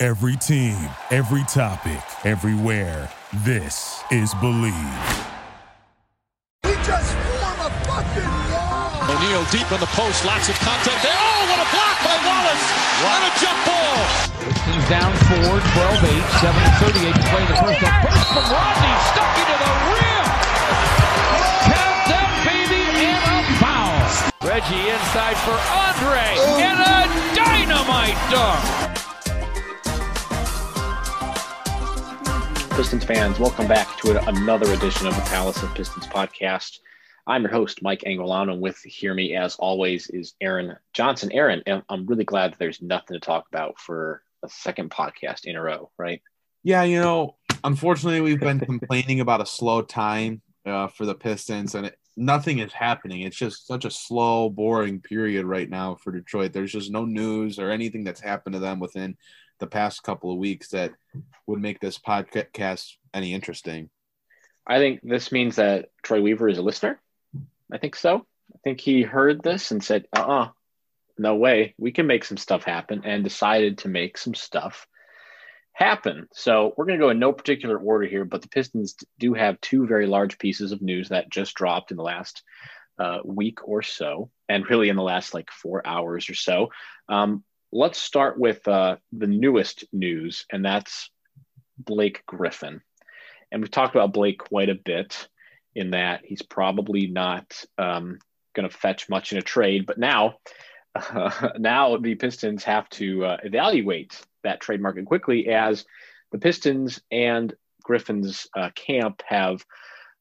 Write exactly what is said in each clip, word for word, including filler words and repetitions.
Every team, every topic, everywhere. This is Bleav. He just formed a fucking wall. O'Neal deep in the post, lots of contact there. Oh, what a block by Wallace! What a jump ball! This team's down four, twelve eight, seven thirty-eight to play the first. A burst from Rodney, stuck into the rim. Countdown, baby, and a foul. Reggie inside for Andre, oh. And a dynamite dunk. Pistons fans, welcome back to another edition of the Palace of Pistons podcast. I'm your host, Mike Angiulano, and with hear me, as always, is Aaron Johnson. Aaron, I'm really glad that there's nothing to talk about for a second podcast in a row, right? Yeah, you know, unfortunately, we've been complaining about a slow time uh, for the Pistons, and it, nothing is happening. It's just such a slow, boring period right now for Detroit. There's just no news or anything that's happened to them within the past couple of weeks that would make this podcast any interesting. I think this means that Troy Weaver is a listener. I think so. I think he heard this and said, uh-uh, no way. We can make some stuff happen, and decided to make some stuff happen. So we're going to go in no particular order here, but the Pistons do have two very large pieces of news that just dropped in the last uh, week or so, and really in the last like four hours or so. Um, Let's start with uh, the newest news, and that's Blake Griffin. And we've talked about Blake quite a bit in that he's probably not um, going to fetch much in a trade. But now, uh, now the Pistons have to uh, evaluate that trade market quickly, as the Pistons and Griffin's uh, camp have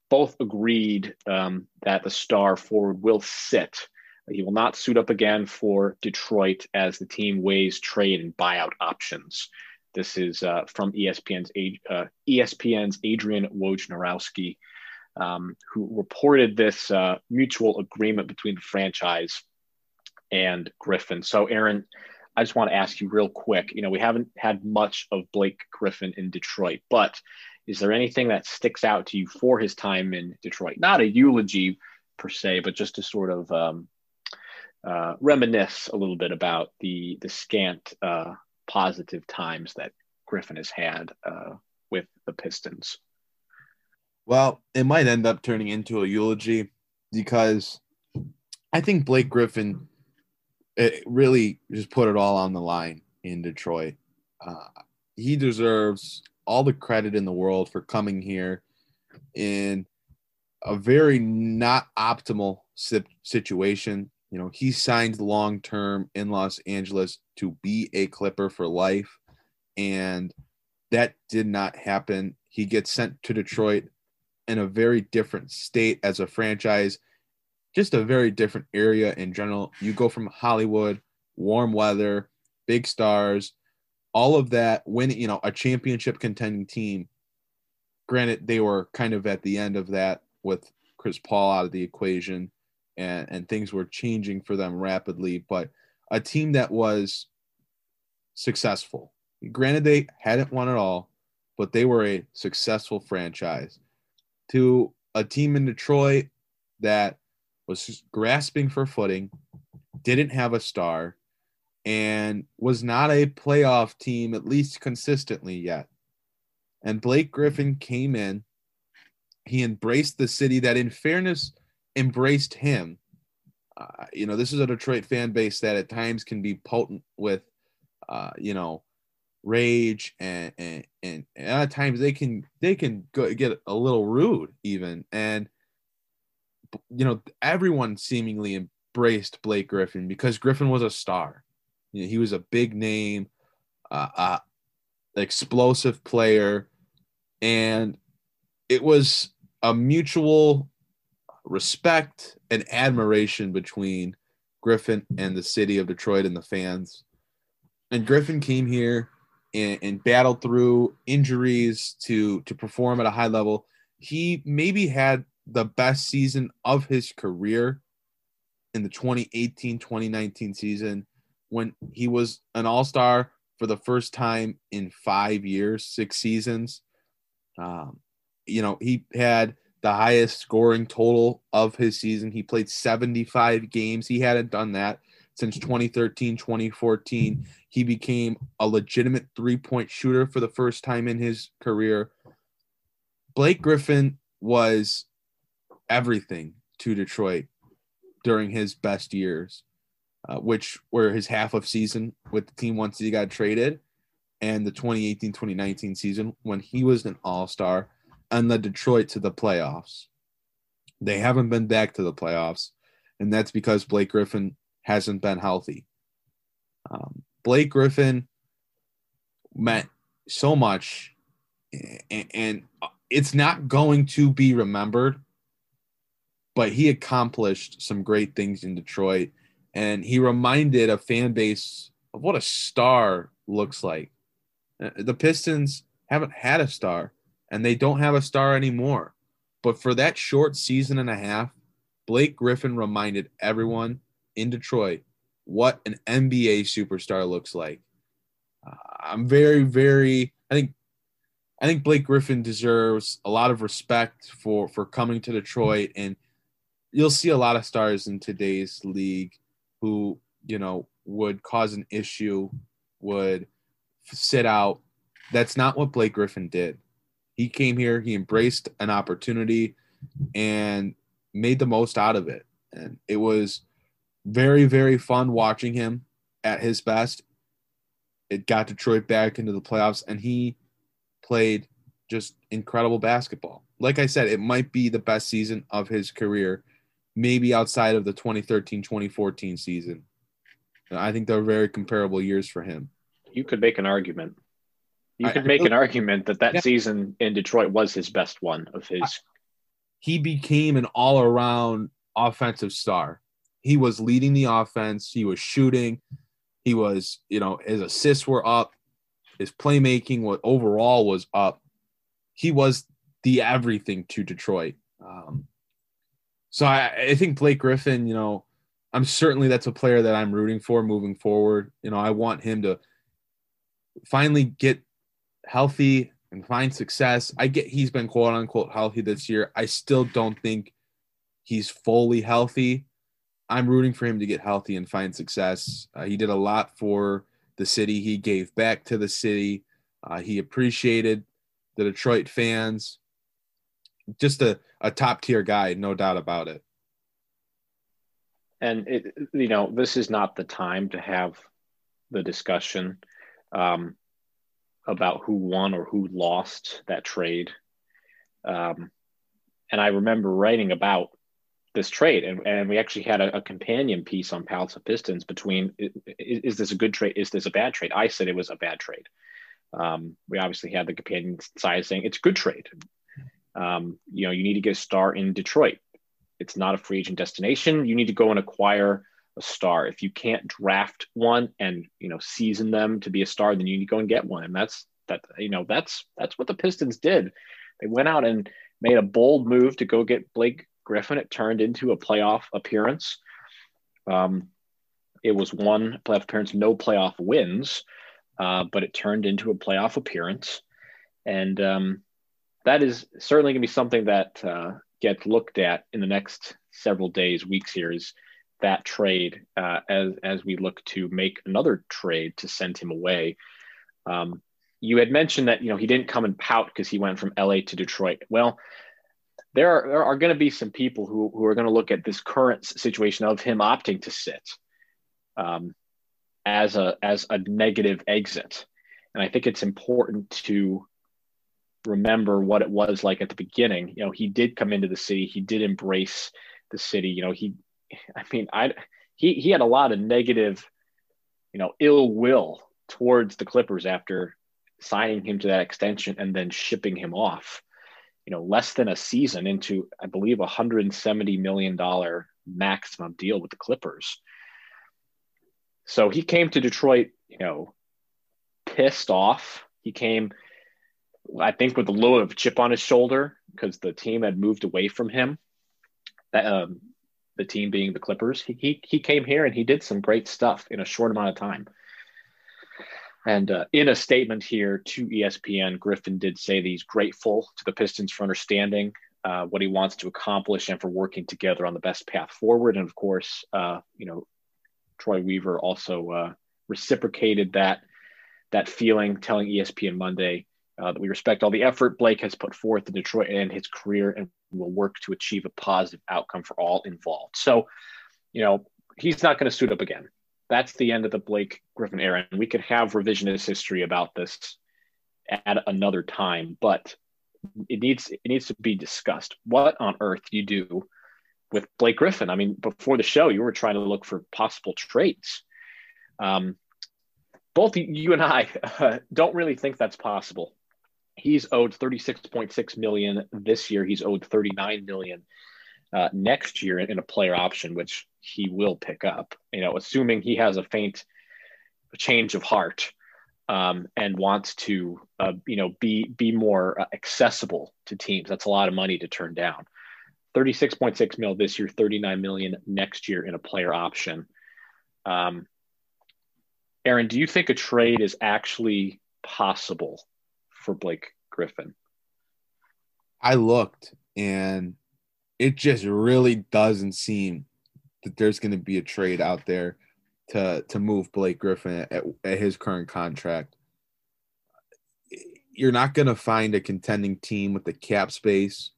both agreed um, that the star forward will sit. He will not suit up again for Detroit as the team weighs trade and buyout options. This is uh, from E S P N's uh, E S P N's Adrian Wojnarowski, um, who reported this uh, mutual agreement between the franchise and Griffin. So, Aaron, I just want to ask you real quick. You know, we haven't had much of Blake Griffin in Detroit, but is there anything that sticks out to you for his time in Detroit? Not a eulogy per se, but just to sort of um, – Uh, reminisce a little bit about the the scant uh, positive times that Griffin has had uh, with the Pistons. Well, it might end up turning into a eulogy, because I think Blake Griffin it really just put it all on the line in Detroit. Uh, he deserves all the credit in the world for coming here in a very not optimal situation. You know, he signed long-term in Los Angeles to be a Clipper for life, and that did not happen. He gets sent to Detroit in a very different state as a franchise, just a very different area in general. You go from Hollywood, warm weather, big stars, all of that, when, you know, a championship contending team. Granted, they were kind of at the end of that with Chris Paul out of the equation. And, and things were changing for them rapidly, but a team that was successful. Granted, they hadn't won at all, but they were a successful franchise. To a team in Detroit that was grasping for footing, didn't have a star, and was not a playoff team, at least consistently yet. And Blake Griffin came in. He embraced the city that, in fairness, embraced him. Uh, you know, this is a Detroit fan base that at times can be potent with, uh, you know, rage, and, and, and at times they can, they can go, get a little rude even. And, you know, everyone seemingly embraced Blake Griffin because Griffin was a star. You know, he was a big name, uh, uh, explosive player. And it was a mutual respect and admiration between Griffin and the city of Detroit and the fans. And Griffin came here and, and battled through injuries to to perform at a high level. He maybe had the best season of his career in the twenty eighteen twenty nineteen season, when he was an all-star for the first time in five years, six seasons. Um, you know, he had the highest scoring total of his season. He played seventy-five games. He hadn't done that since twenty thirteen twenty fourteen. He became a legitimate three-point shooter for the first time in his career. Blake Griffin was everything to Detroit during his best years, uh, which were his half of season with the team once he got traded, and the twenty eighteen twenty nineteen season when he was an all-star and led Detroit to the playoffs. They haven't been back to the playoffs, and that's because Blake Griffin hasn't been healthy. Um, Blake Griffin meant so much, and, and it's not going to be remembered, but he accomplished some great things in Detroit, and he reminded a fan base of what a star looks like. The Pistons haven't had a star, and they don't have a star anymore. But for that short season and a half, Blake Griffin reminded everyone in Detroit what an N B A superstar looks like. Uh, I'm very, very – I think I think Blake Griffin deserves a lot of respect for, for coming to Detroit, and you'll see a lot of stars in today's league who, you know, would cause an issue, would sit out. That's not what Blake Griffin did. He came here, he embraced an opportunity, and made the most out of it. And it was very, very fun watching him at his best. It got Detroit back into the playoffs, and he played just incredible basketball. Like I said, it might be the best season of his career, maybe outside of the twenty thirteen twenty fourteen season. And I think they're very comparable years for him. You could make an argument. You could make an argument that that yeah. season in Detroit was his best one of his. He became an all-around offensive star. He was leading the offense. He was shooting. He was, you know, his assists were up. His playmaking was, overall was up. He was the everything to Detroit. Um, so I, I think Blake Griffin, you know, I'm certainly that's a player that I'm rooting for moving forward. You know, I want him to finally get healthy and find success. I get he's been quote unquote healthy this year. I still don't think he's fully healthy. I'm rooting for him to get healthy and find success. Uh, he did a lot for the city. He gave back to the city. Uh, he appreciated the Detroit fans. Just a, a top tier guy, no doubt about it. And it, you know, this is not the time to have the discussion um, about who won or who lost that trade. Um, and I remember writing about this trade, and, and we actually had a, a companion piece on Palace of Pistons between, is, is this a good trade? Is this a bad trade? I said it was a bad trade. Um, we obviously had the companion side saying it's a good trade. Um, you know, you need to get a star in Detroit. It's not a free agent destination. You need to go and acquire a star. If you can't draft one and, you know, season them to be a star, then you need to go and get one. And that's that, you know, that's, that's what the Pistons did. They went out and made a bold move to go get Blake Griffin. It turned into a playoff appearance. Um, it was one playoff appearance, no playoff wins, uh, but it turned into a playoff appearance. And um, that is certainly going to be something that uh, gets looked at in the next several days, weeks here, is that trade uh, as as we look to make another trade to send him away. Um, you had mentioned that, you know, he didn't come and pout because he went from L A to Detroit. Well, there are, there are going to be some people who, who are going to look at this current situation of him opting to sit um, as a as a negative exit. And I think it's important to remember what it was like at the beginning. You know, he did come into the city. He did embrace the city. You know, he, I mean, I, he, he had a lot of negative, you know, ill will towards the Clippers after signing him to that extension and then shipping him off, you know, less than a season into, I Bleav, a one hundred seventy million dollars maximum deal with the Clippers. So he came to Detroit, you know, pissed off. He came, I think, with a little bit of a chip on his shoulder because the team had moved away from him. That, um, the team being the Clippers. He, he he came here and he did some great stuff in a short amount of time. And uh, in a statement here to E S P N, Griffin did say that he's grateful to the Pistons for understanding uh, what he wants to accomplish and for working together on the best path forward. And of course, uh, you know, Troy Weaver also uh, reciprocated that that feeling, telling E S P N Monday uh, that we respect all the effort Blake has put forth in Detroit and his career, and will work to achieve a positive outcome for all involved. So, you know, he's not going to suit up again. That's the end of the Blake Griffin era. And we could have revisionist history about this at another time, but it needs, it needs to be discussed. What on earth do you do with Blake Griffin? I mean, before the show, you were trying to look for possible trades. Um, both you and I uh, don't really think that's possible. He's owed thirty-six point six million dollars this year. He's owed thirty-nine million dollars uh, next year in a player option, which he will pick up, you know, assuming he has a faint change of heart um, and wants to, uh, you know, be, be more uh, accessible to teams. That's a lot of money to turn down. thirty-six point six million dollars this year, thirty-nine million dollars next year in a player option. Um, Aaron, do you think a trade is actually possible for Blake Griffin? I looked, and it just really doesn't seem that there's going to be a trade out there to to move Blake Griffin at, at his current contract. You're not going to find a contending team with the cap space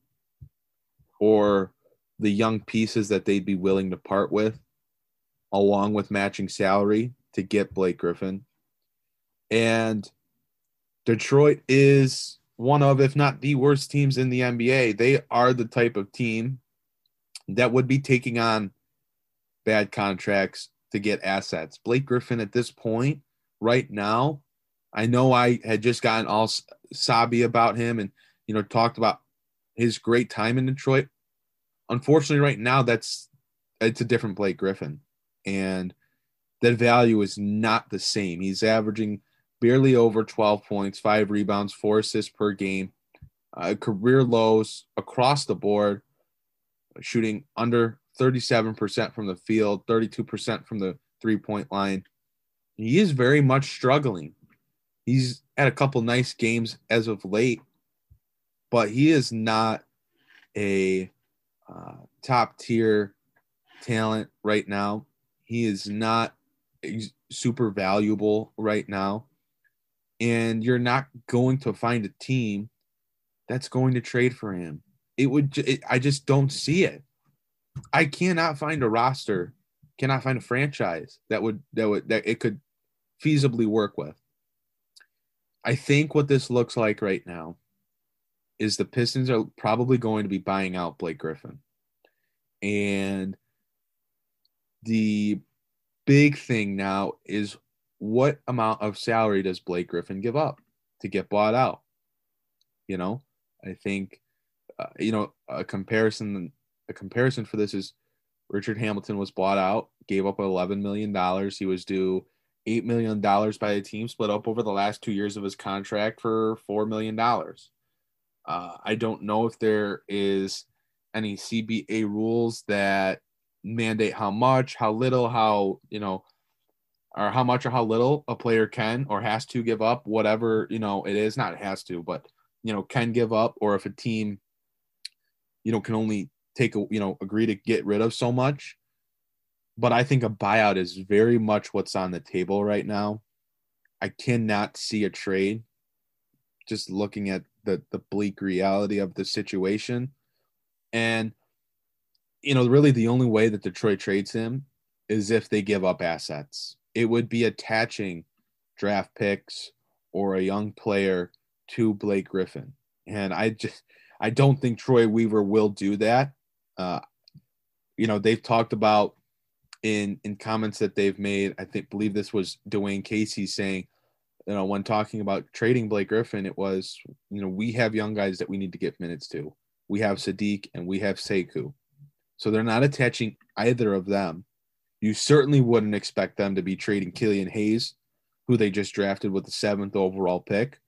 or the young pieces that they'd be willing to part with, along with matching salary, to get Blake Griffin. And Detroit is one of, if not the worst teams in the N B A. They are the type of team that would be taking on bad contracts to get assets. Blake Griffin at this point, right now, I know I had just gotten all sobby about him and, you know, talked about his great time in Detroit. Unfortunately, right now, that's it's a different Blake Griffin. And that value is not the same. He's averaging barely over twelve points, five rebounds, four assists per game, uh, career lows across the board, shooting under thirty-seven percent from the field, thirty-two percent from the three-point line. He is very much struggling. He's had a couple nice games as of late, but he is not a uh, top-tier talent right now. He is not ex- super valuable right now. And you're not going to find a team that's going to trade for him. It would. It, I just don't see it. I cannot find a roster, cannot find a franchise that would that would that it could feasibly work with. I think what this looks like right now is the Pistons are probably going to be buying out Blake Griffin, and the big thing now is, what amount of salary does Blake Griffin give up to get bought out? You know, I think, uh, you know, a comparison, a comparison for this is Richard Hamilton was bought out, gave up eleven million dollars. He was due eight million dollars by the team, split up over the last two years of his contract for four million dollars. Uh, I don't know if there is any C B A rules that mandate how much, how little, how, you know, or how much or how little a player can or has to give up, whatever, you know, it is not has to, but, you know, can give up, or if a team, you know, can only take, a, you know, agree to get rid of so much. But I think a buyout is very much what's on the table right now. I cannot see a trade. Just looking at the, the bleak reality of the situation. And, you know, really the only way that Detroit trades him is if they give up assets. It would be attaching draft picks or a young player to Blake Griffin. And I just, I don't think Troy Weaver will do that. Uh, you know, they've talked about in, in comments that they've made, I think, Bleav this was Dwayne Casey saying, you know, when talking about trading Blake Griffin, it was, you know, we have young guys that we need to get minutes to. We have Saddiq and we have Sekou. So they're not attaching either of them. You certainly wouldn't expect them to be trading Killian Hayes, who they just drafted with the seventh overall pick.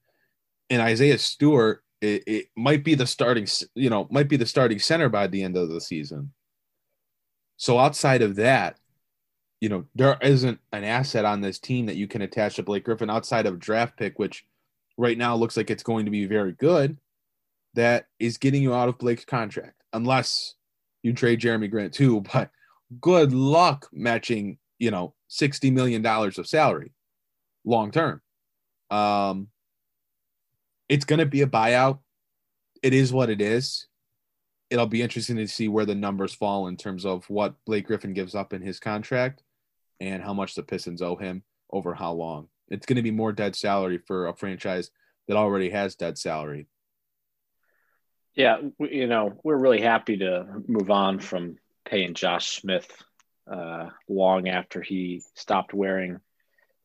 And Isaiah Stewart, it, it might be the starting, you know, might be the starting center by the end of the season. So outside of that, you know, there isn't an asset on this team that you can attach to Blake Griffin outside of a draft pick, which right now looks like it's going to be very good, that is getting you out of Blake's contract, unless you trade Jeremy Grant too. But good luck matching, you know, sixty million dollars of salary long term. Um, it's going to be a buyout. It is what it is. It'll be interesting to see where the numbers fall in terms of what Blake Griffin gives up in his contract and how much the Pistons owe him over how long. It's going to be more dead salary for a franchise that already has dead salary. Yeah, you know, we're really happy to move on from paying Josh Smith uh, long after he stopped wearing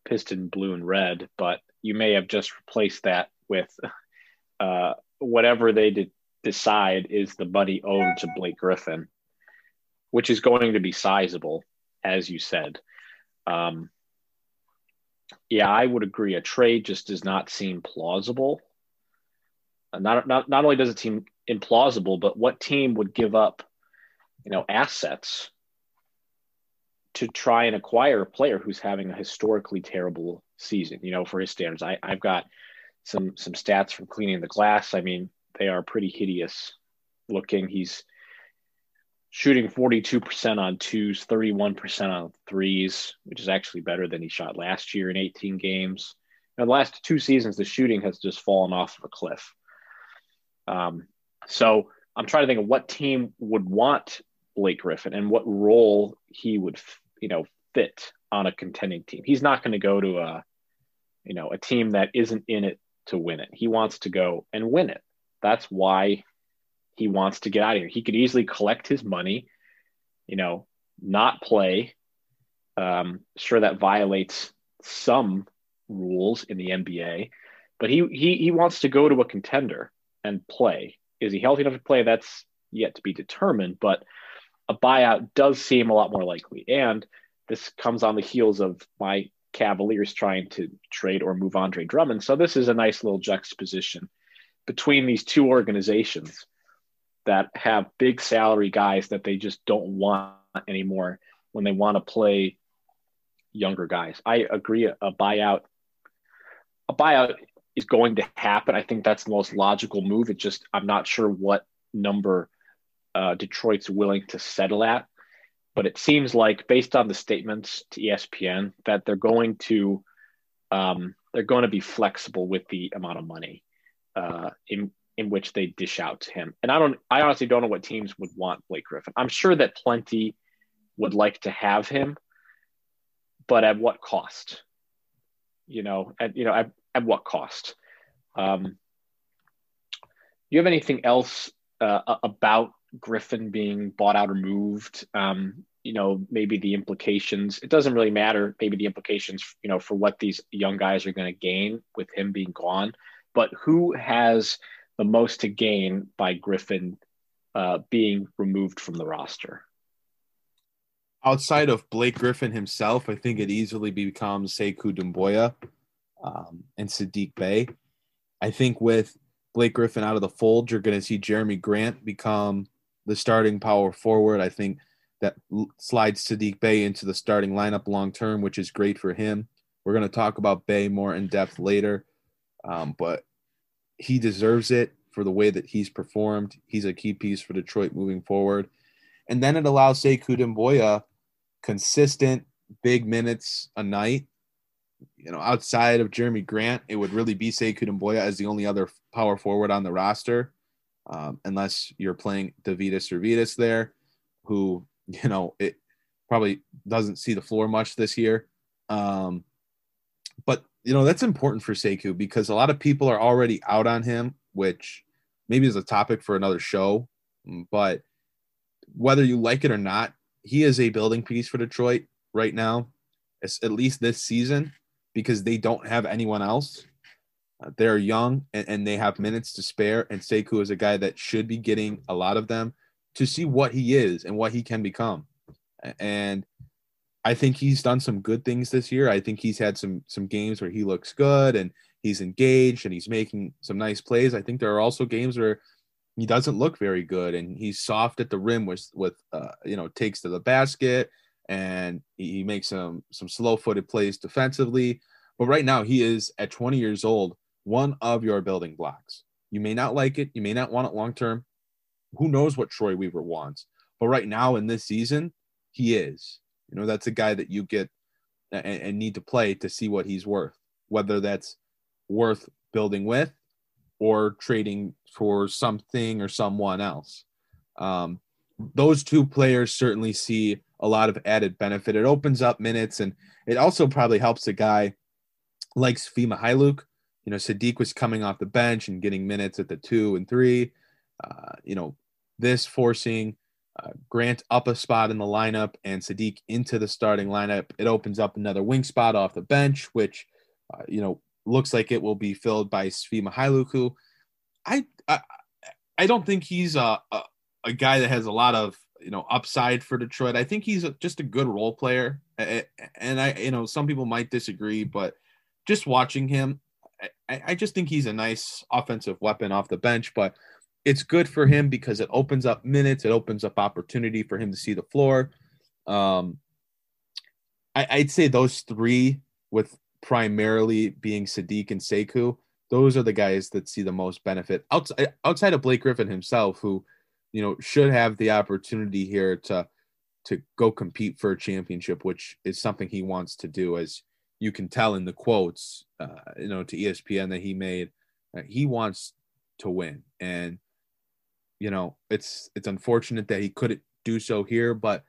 Piston blue and red, but you may have just replaced that with uh, whatever they did. Decide is the money owed to Blake Griffin, which is going to be sizable, as you said. Um, yeah, I would agree. A trade just does not seem plausible. Not, not, not only does it seem implausible, but what team would give up, you know, assets to try and acquire a player who's having a historically terrible season, you know, for his standards? I, I've got some, some stats from Cleaning the Glass. I mean, they are pretty hideous looking. He's shooting forty-two percent on twos, thirty-one percent on threes, which is actually better than he shot last year in eighteen games. In the last two seasons, the shooting has just fallen off of a cliff. Um, so I'm trying to think of what team would want Blake Griffin and what role he would, you know, fit on a contending team. He's not going to go to a, you know, a team that isn't in it to win it. He wants to go and win it. That's why he wants to get out of here. He could easily collect his money, you know, not play. Um, sure, that violates some rules in the N B A, but he he he wants to go to a contender and play. Is he healthy enough to play? That's yet to be determined, but a buyout does seem a lot more likely. And this comes on the heels of my Cavaliers trying to trade or move Andre Drummond. So this is a nice little juxtaposition between these two organizations that have big salary guys that they just don't want anymore when they want to play younger guys. I agree. A buyout, a buyout is going to happen. I think that's the most logical move. It just, I'm not sure what number uh, Detroit's willing to settle at, but it seems like based on the statements to E S P N that they're going to, um, they're going to be flexible with the amount of money Uh, in in which they dish out to him. And I don't, I honestly don't know what teams would want Blake Griffin. I'm sure that plenty would like to have him, but at what cost? You know, at you know, at, at what cost? Um, you have anything else uh, about Griffin being bought out or moved? Um, you know, maybe the implications. It doesn't really matter. Maybe the implications, you know, for what these young guys are going to gain with him being gone. But who has the most to gain by Griffin uh, being removed from the roster? Outside of Blake Griffin himself, I think it easily becomes Sekou Doumbouya um, and Saddiq Bey. I think with Blake Griffin out of the fold, you're going to see Jeremy Grant become the starting power forward. I think that slides Saddiq Bey into the starting lineup long-term, which is great for him. We're going to talk about Bey more in depth later. Um, but he deserves it for the way that he's performed. He's a key piece for Detroit moving forward. And then it allows Sekou Doumbouya consistent big minutes a night. You know, outside of Jeremy Grant, it would really be Sekou Doumbouya as the only other power forward on the roster, um, unless you're playing Davidas Servetus there, who, you know, it probably doesn't see the floor much this year. Um, but You know, that's important for Sekou because a lot of people are already out on him, which maybe is a topic for another show. But whether you like it or not, he is a building piece for Detroit right now, at least this season, because they don't have anyone else. Uh, they're young and, and they have minutes to spare. And Sekou is a guy that should be getting a lot of them to see what he is and what he can become. And I think he's done some good things this year. I think he's had some some games where he looks good and he's engaged and he's making some nice plays. I think there are also games where he doesn't look very good and he's soft at the rim with, with uh, you know, takes to the basket and he makes some some slow-footed plays defensively. But right now he is, at twenty years old, one of your building blocks. You may not like it. You may not want it long-term. Who knows what Troy Weaver wants? But right now in this season, he is. You know, that's a guy that you get and, and need to play to see what he's worth, whether that's worth building with or trading for something or someone else. Um, those two players certainly see a lot of added benefit. It opens up minutes, and it also probably helps a guy like Fima Hailuk. You know, Saddiq was coming off the bench and getting minutes at the two and three. Uh, you know, this forcing uh, Grant up a spot in the lineup and Saddiq into the starting lineup. It opens up another wing spot off the bench, which, uh, you know, looks like it will be filled by Fima Hailuk, who I, I, I don't think he's a, a a guy that has a lot of, you know, upside for Detroit. I think he's a, just a good role player. And I, you know, some people might disagree, but just watching him, I, I just think he's a nice offensive weapon off the bench, but it's good for him because it opens up minutes. It opens up opportunity for him to see the floor. Um, I, I'd say those three, with primarily being Saddiq and Sekou, those are the guys that see the most benefit outside, outside of Blake Griffin himself, who, you know, should have the opportunity here to, to go compete for a championship, which is something he wants to do. As you can tell in the quotes, uh, you know, to E S P N that he made, uh, he wants to win. And, you know, it's, it's unfortunate that he couldn't do so here, but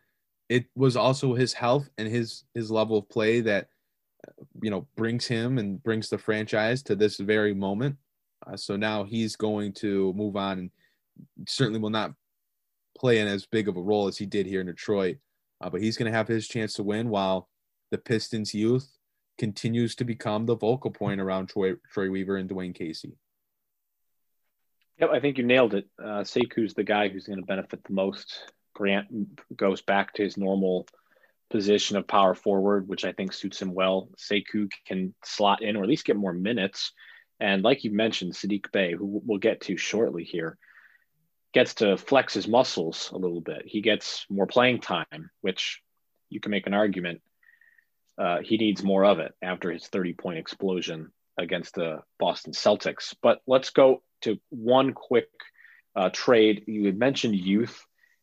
it was also his health and his, his level of play that, you know, brings him and brings the franchise to this very moment. Uh, so now he's going to move on and certainly will not play in as big of a role as he did here in Detroit. Uh, but he's going to have his chance to win while the Pistons youth continues to become the focal point around Troy, Troy Weaver and Dwayne Casey. Yep, I think you nailed it. Uh, Sekou's the guy who's going to benefit the most. Grant goes back to his normal position of power forward, which I think suits him well. Sekou can slot in or at least get more minutes. And like you mentioned, Saddiq Bey, who we'll get to shortly here, gets to flex his muscles a little bit. He gets more playing time, which you can make an argument uh, he needs more of it after his thirty-point explosion against the Boston Celtics. But let's go to one quick uh, trade. You had mentioned youth,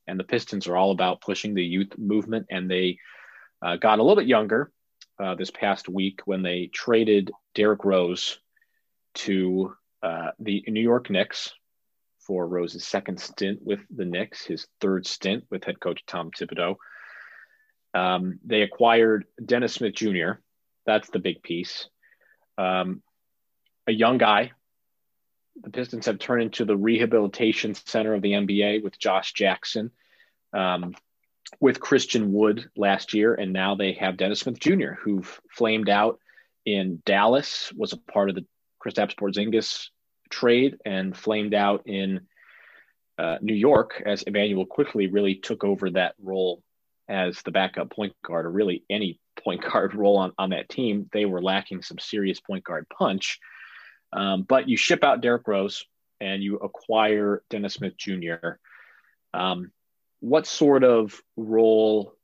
and the Pistons are all about pushing the youth movement, and they uh, got a little bit younger uh, this past week when they traded Derrick Rose to uh, the New York Knicks for Rose's second stint with the Knicks, his third stint with head coach Tom Thibodeau. Um, they acquired Dennis Smith Junior That's the big piece. Um, a young guy. The Pistons have turned into the rehabilitation center of the N B A with Josh Jackson, um, with Christian Wood last year, and now they have Dennis Smith Junior, who flamed out in Dallas, was a part of the Kristaps Porzingis trade, and flamed out in uh, New York as Immanuel quickly really took over that role as the backup point guard, or really any point guard role on, on that team. They were lacking some serious point guard punch. Um, but you ship out Derrick Rose and you acquire Dennis Smith Junior Um, what sort of role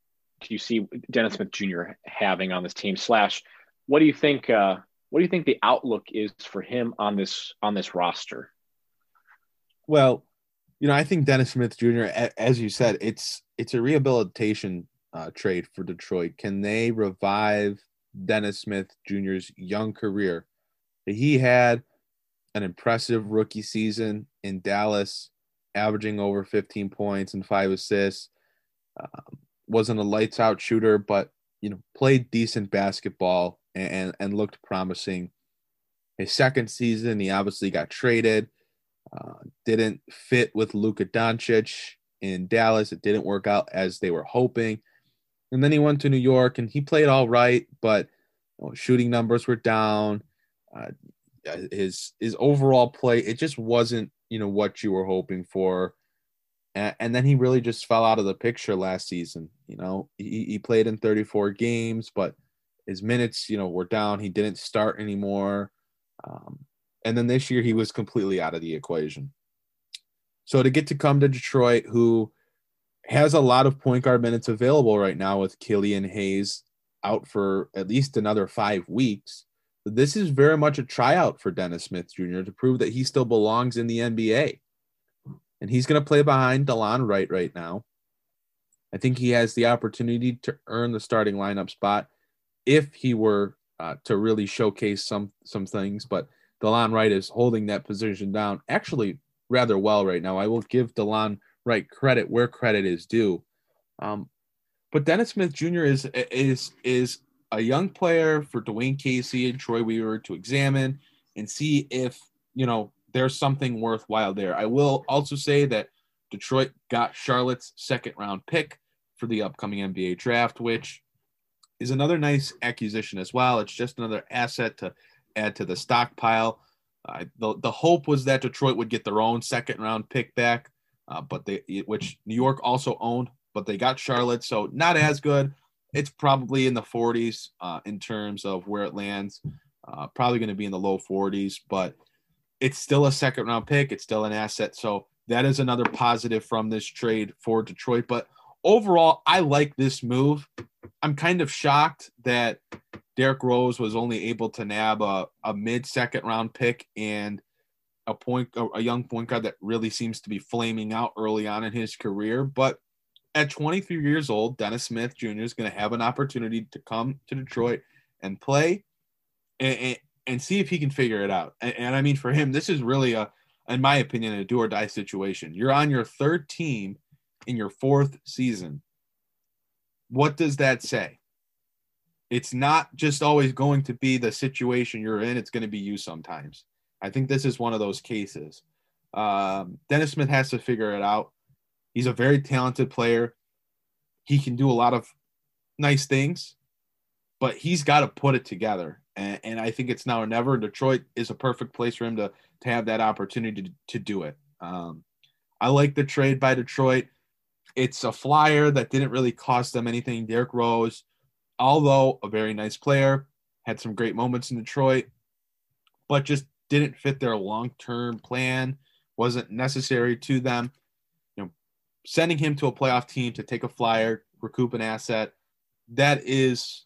do you see Dennis Smith Junior having on this team? Slash, what do you think? Uh, what do you think the outlook is for him on this on this roster? Well, you know, I think Dennis Smith Junior, as you said, it's it's a rehabilitation uh, trade for Detroit. Can they revive Dennis Smith Junior's young career? He had an impressive rookie season in Dallas, averaging over fifteen points and five assists. Um, wasn't a lights-out shooter, but, you know, played decent basketball and, and, and looked promising. His second season, he obviously got traded. Uh, didn't fit with Luka Doncic in Dallas. It didn't work out as they were hoping. And then he went to New York, and he played all right, but you know, shooting numbers were down. Uh, his his overall play, it just wasn't, you know, what you were hoping for. And then he really just fell out of the picture last season. You know, he, he played in thirty-four games, but his minutes, you know, were down. He didn't start anymore. Um, and then this year he was completely out of the equation. So to get to come to Detroit, who has a lot of point guard minutes available right now with Killian Hayes out for at least another five weeks, this is very much a tryout for Dennis Smith Junior to prove that he still belongs in the N B A. And he's going to play behind Delon Wright right now. I think he has the opportunity to earn the starting lineup spot if he were uh, to really showcase some some things. But Delon Wright is holding that position down actually rather well right now. I will give Delon Wright credit where credit is due. Um, but Dennis Smith Junior is is is a young player for Dwayne Casey and Troy Weaver to examine and see if, you know, there's something worthwhile there. I will also say that Detroit got Charlotte's second round pick for the upcoming N B A draft, which is another nice acquisition as well. It's just another asset to add to the stockpile. Uh, the, the hope was that Detroit would get their own second round pick back, uh, but they, which New York also owned, but they got Charlotte. So not as good. It's probably in the forties uh, in terms of where it lands, uh, probably going to be in the low forties, but it's still a second round pick. It's still an asset. So that is another positive from this trade for Detroit. But overall, I like this move. I'm kind of shocked that Derrick Rose was only able to nab a, a mid second round pick and a point, a, a young point guard that really seems to be flaming out early on in his career. But at twenty-three years old, Dennis Smith Junior is going to have an opportunity to come to Detroit and play and, and and see if he can figure it out. And, and I mean, for him, this is really a, in my opinion, a do or die situation. You're on your third team in your fourth season. What does that say? It's not just always going to be the situation you're in. It's going to be you sometimes. I think this is one of those cases. Um, Dennis Smith has to figure it out. He's a very talented player. He can do a lot of nice things, but he's got to put it together. And, and I think it's now or never. Detroit is a perfect place for him to, to have that opportunity to, to do it. Um, I like the trade by Detroit. It's a flyer that didn't really cost them anything. Derrick Rose, although a very nice player, had some great moments in Detroit, but just didn't fit their long-term plan, wasn't necessary to them. You know, sending him to a playoff team to take a flyer, recoup an asset, that is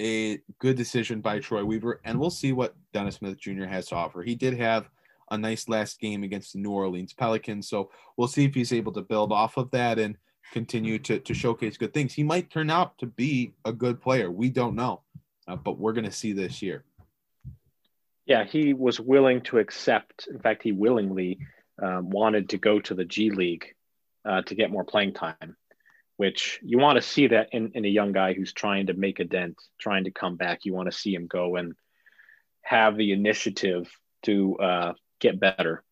a good decision by Troy Weaver, and we'll see what Dennis Smith Junior has to offer. He did have a nice last game against the New Orleans Pelicans, so we'll see if he's able to build off of that and continue to, to showcase good things. He might turn out to be a good player. We don't know, uh, but we're going to see this year. Yeah, he was willing to accept. In fact, he willingly uh, wanted to go to the G League uh, to get more playing time, which you want to see that in, in a young guy who's trying to make a dent, trying to come back. You want to see him go and have the initiative to uh, get better,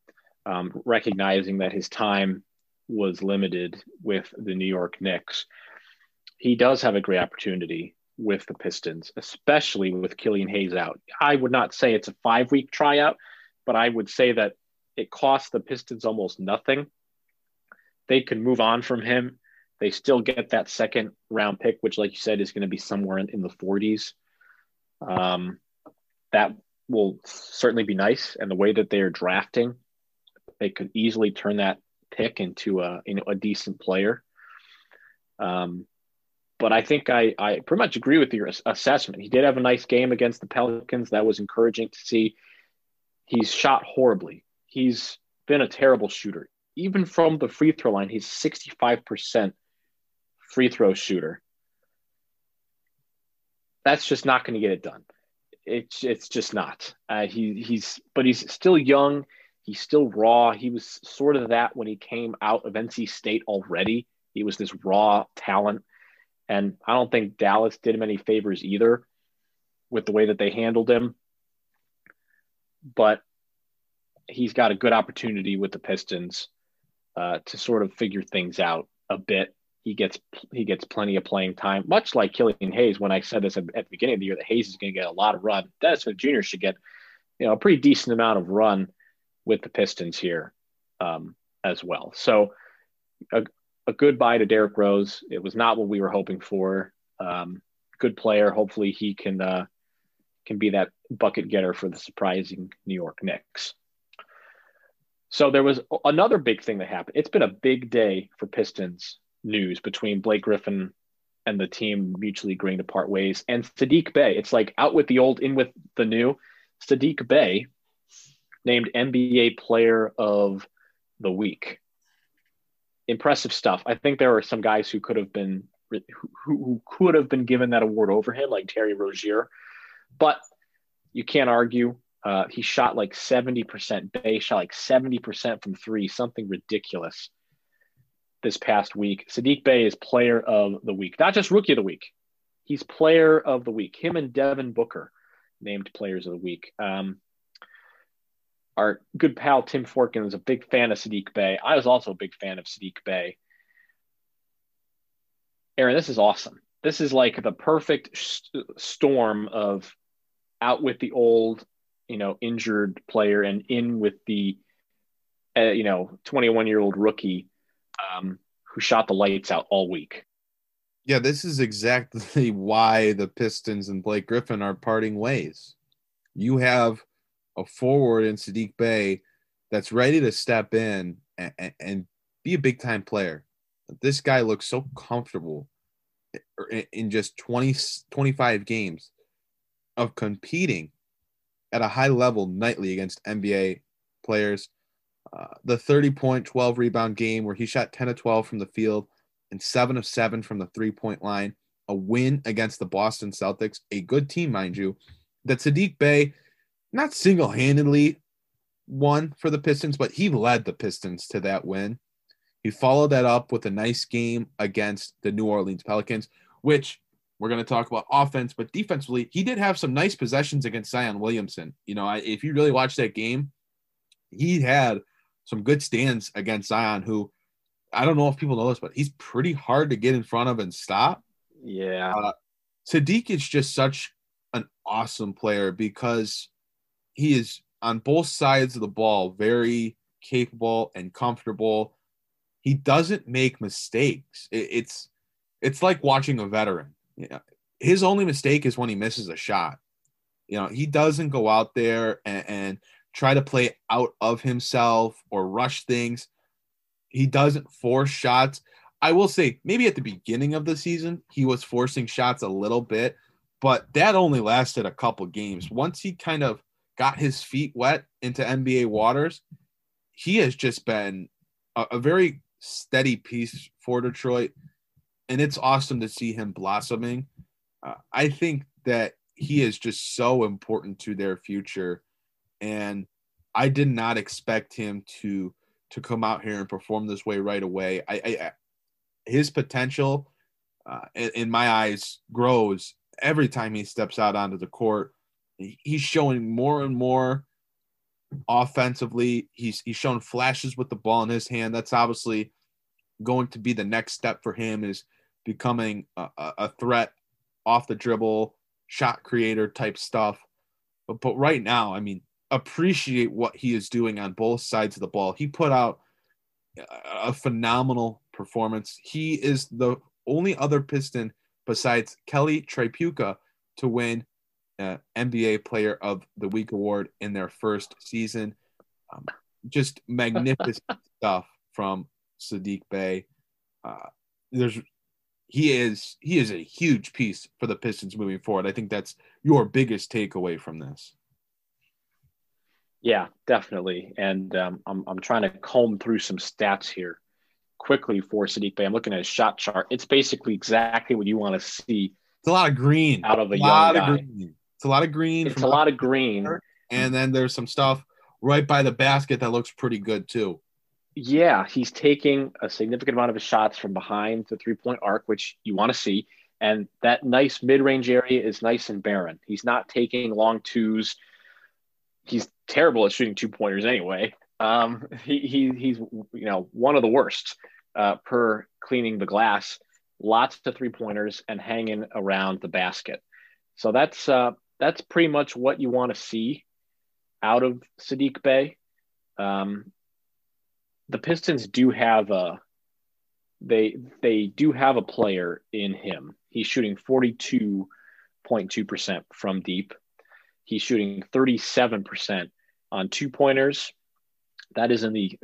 um, recognizing that his time was limited with the New York Knicks. He does have a great opportunity with the Pistons, especially with Killian Hayes out. I would not say it's a five-week tryout, but I would say that it costs the Pistons almost nothing. They can move on from him. They still get that second round pick, which, like you said, is going to be somewhere in, in the forties. Um, that will certainly be nice. And the way that they are drafting, they could easily turn that pick into a, you know, a decent player. Um, but I think I, I pretty much agree with your assessment. He did have a nice game against the Pelicans. That was encouraging to see. He's shot horribly. He's been a terrible shooter. Even from the free throw line, he's sixty-five percent. Free throw shooter. That's just not going to get it done. It's it's just not. Uh, he he's but he's still young. He's still raw. He was sort of that when he came out of N C State already. He was this raw talent, and I don't think Dallas did him any favors either with the way that they handled him. But he's got a good opportunity with the Pistons uh, to sort of figure things out a bit. He gets he gets plenty of playing time, much like Killian Hayes. When I said this at the beginning of the year, that Hayes is going to get a lot of run. Dennis Smith Junior should get, you know, a pretty decent amount of run with the Pistons here um, as well. So a, a good bye to Derrick Rose. It was not what we were hoping for. Um, good player. Hopefully he can uh, can be that bucket getter for the surprising New York Knicks. So there was another big thing that happened. It's been a big day for Pistons news between Blake Griffin and the team mutually agreeing to part ways. And Saddiq Bey, it's like out with the old, in with the new. Saddiq Bey named N B A Player of the Week. Impressive stuff. I think there are some guys who could have been who, who could have been given that award over him, like Terry Rozier, but you can't argue. Uh, he shot like seventy percent. Bey shot like seventy percent from three, something ridiculous this past week. Saddiq Bey is Player of the Week, not just Rookie of the Week. He's Player of the Week. Him and Devin Booker named Players of the Week. Um, Our good pal Tim Forkin is a big fan of Saddiq Bey. I was also a big fan of Saddiq Bey. Aaron, this is awesome. This is like the perfect st- storm of out with the old, you know, injured player and in with the, uh, you know, twenty-one-year-old rookie um, who shot the lights out all week. Yeah, this is exactly why the Pistons and Blake Griffin are parting ways. You have a forward in Saddiq Bey that's ready to step in and, and, and be a big-time player. This guy looks so comfortable in just twenty, twenty-five games of competing at a high level nightly against N B A players. Uh, the thirty-point, twelve-rebound game where he shot ten of twelve from the field and seven of seven from the three-point line, a win against the Boston Celtics, a good team, mind you, that Saddiq Bey – not single-handedly won for the Pistons, but he led the Pistons to that win. He followed that up with a nice game against the New Orleans Pelicans, which we're going to talk about offense, but defensively, he did have some nice possessions against Zion Williamson. You know, I, if you really watch that game, he had some good stands against Zion, who I don't know if people know this, but he's pretty hard to get in front of and stop. Yeah. Uh, Saddiq is just such an awesome player because – he is on both sides of the ball, very capable and comfortable. He doesn't make mistakes. It's it's like watching a veteran. You know, his only mistake is when he misses a shot. You know, he doesn't go out there and, and try to play out of himself or rush things. He doesn't force shots. I will say maybe at the beginning of the season, he was forcing shots a little bit, but that only lasted a couple games. Once he kind of got his feet wet into N B A waters, he has just been a, a very steady piece for Detroit, and it's awesome to see him blossoming. Uh, I think that he is just so important to their future, and I did not expect him to to come out here and perform this way right away. I, I his potential, uh, in, in my eyes, grows every time he steps out onto the court. He's showing more and more offensively. He's he's shown flashes with the ball in his hand. That's obviously going to be the next step for him, is becoming a, a threat off the dribble, shot creator type stuff. But, but right now, I mean, appreciate what he is doing on both sides of the ball. He put out a phenomenal performance. He is the only other Piston besides Kelly Tripucka to win Uh, N B A Player of the Week award in their first season. Um, just magnificent stuff from Saddiq Bey. Uh, there's he is he is a huge piece for the Pistons moving forward. I think that's your biggest takeaway from this. Yeah, definitely. And um, I'm I'm trying to comb through some stats here quickly for Saddiq Bey. I'm looking at his shot chart. It's basically exactly what you want to see. It's a lot of green out of a, a young lot guy. Of green. It's a lot of green. It's a lot of green. And then there's some stuff right by the basket that looks pretty good too. Yeah, he's taking a significant amount of his shots from behind the three-point arc, which you want to see. And that nice mid-range area is nice and barren. He's not taking long twos. He's terrible at shooting two-pointers anyway. Um, he, he he's you know one of the worst uh, per cleaning the glass. Lots of three-pointers and hanging around the basket. So that's uh, – that's pretty much what you want to see out of Saddiq Bey. Um, the Pistons do have a they they do have a player in him. He's shooting forty-two point two percent from deep. He's shooting thirty-seven percent on two-pointers. That is in the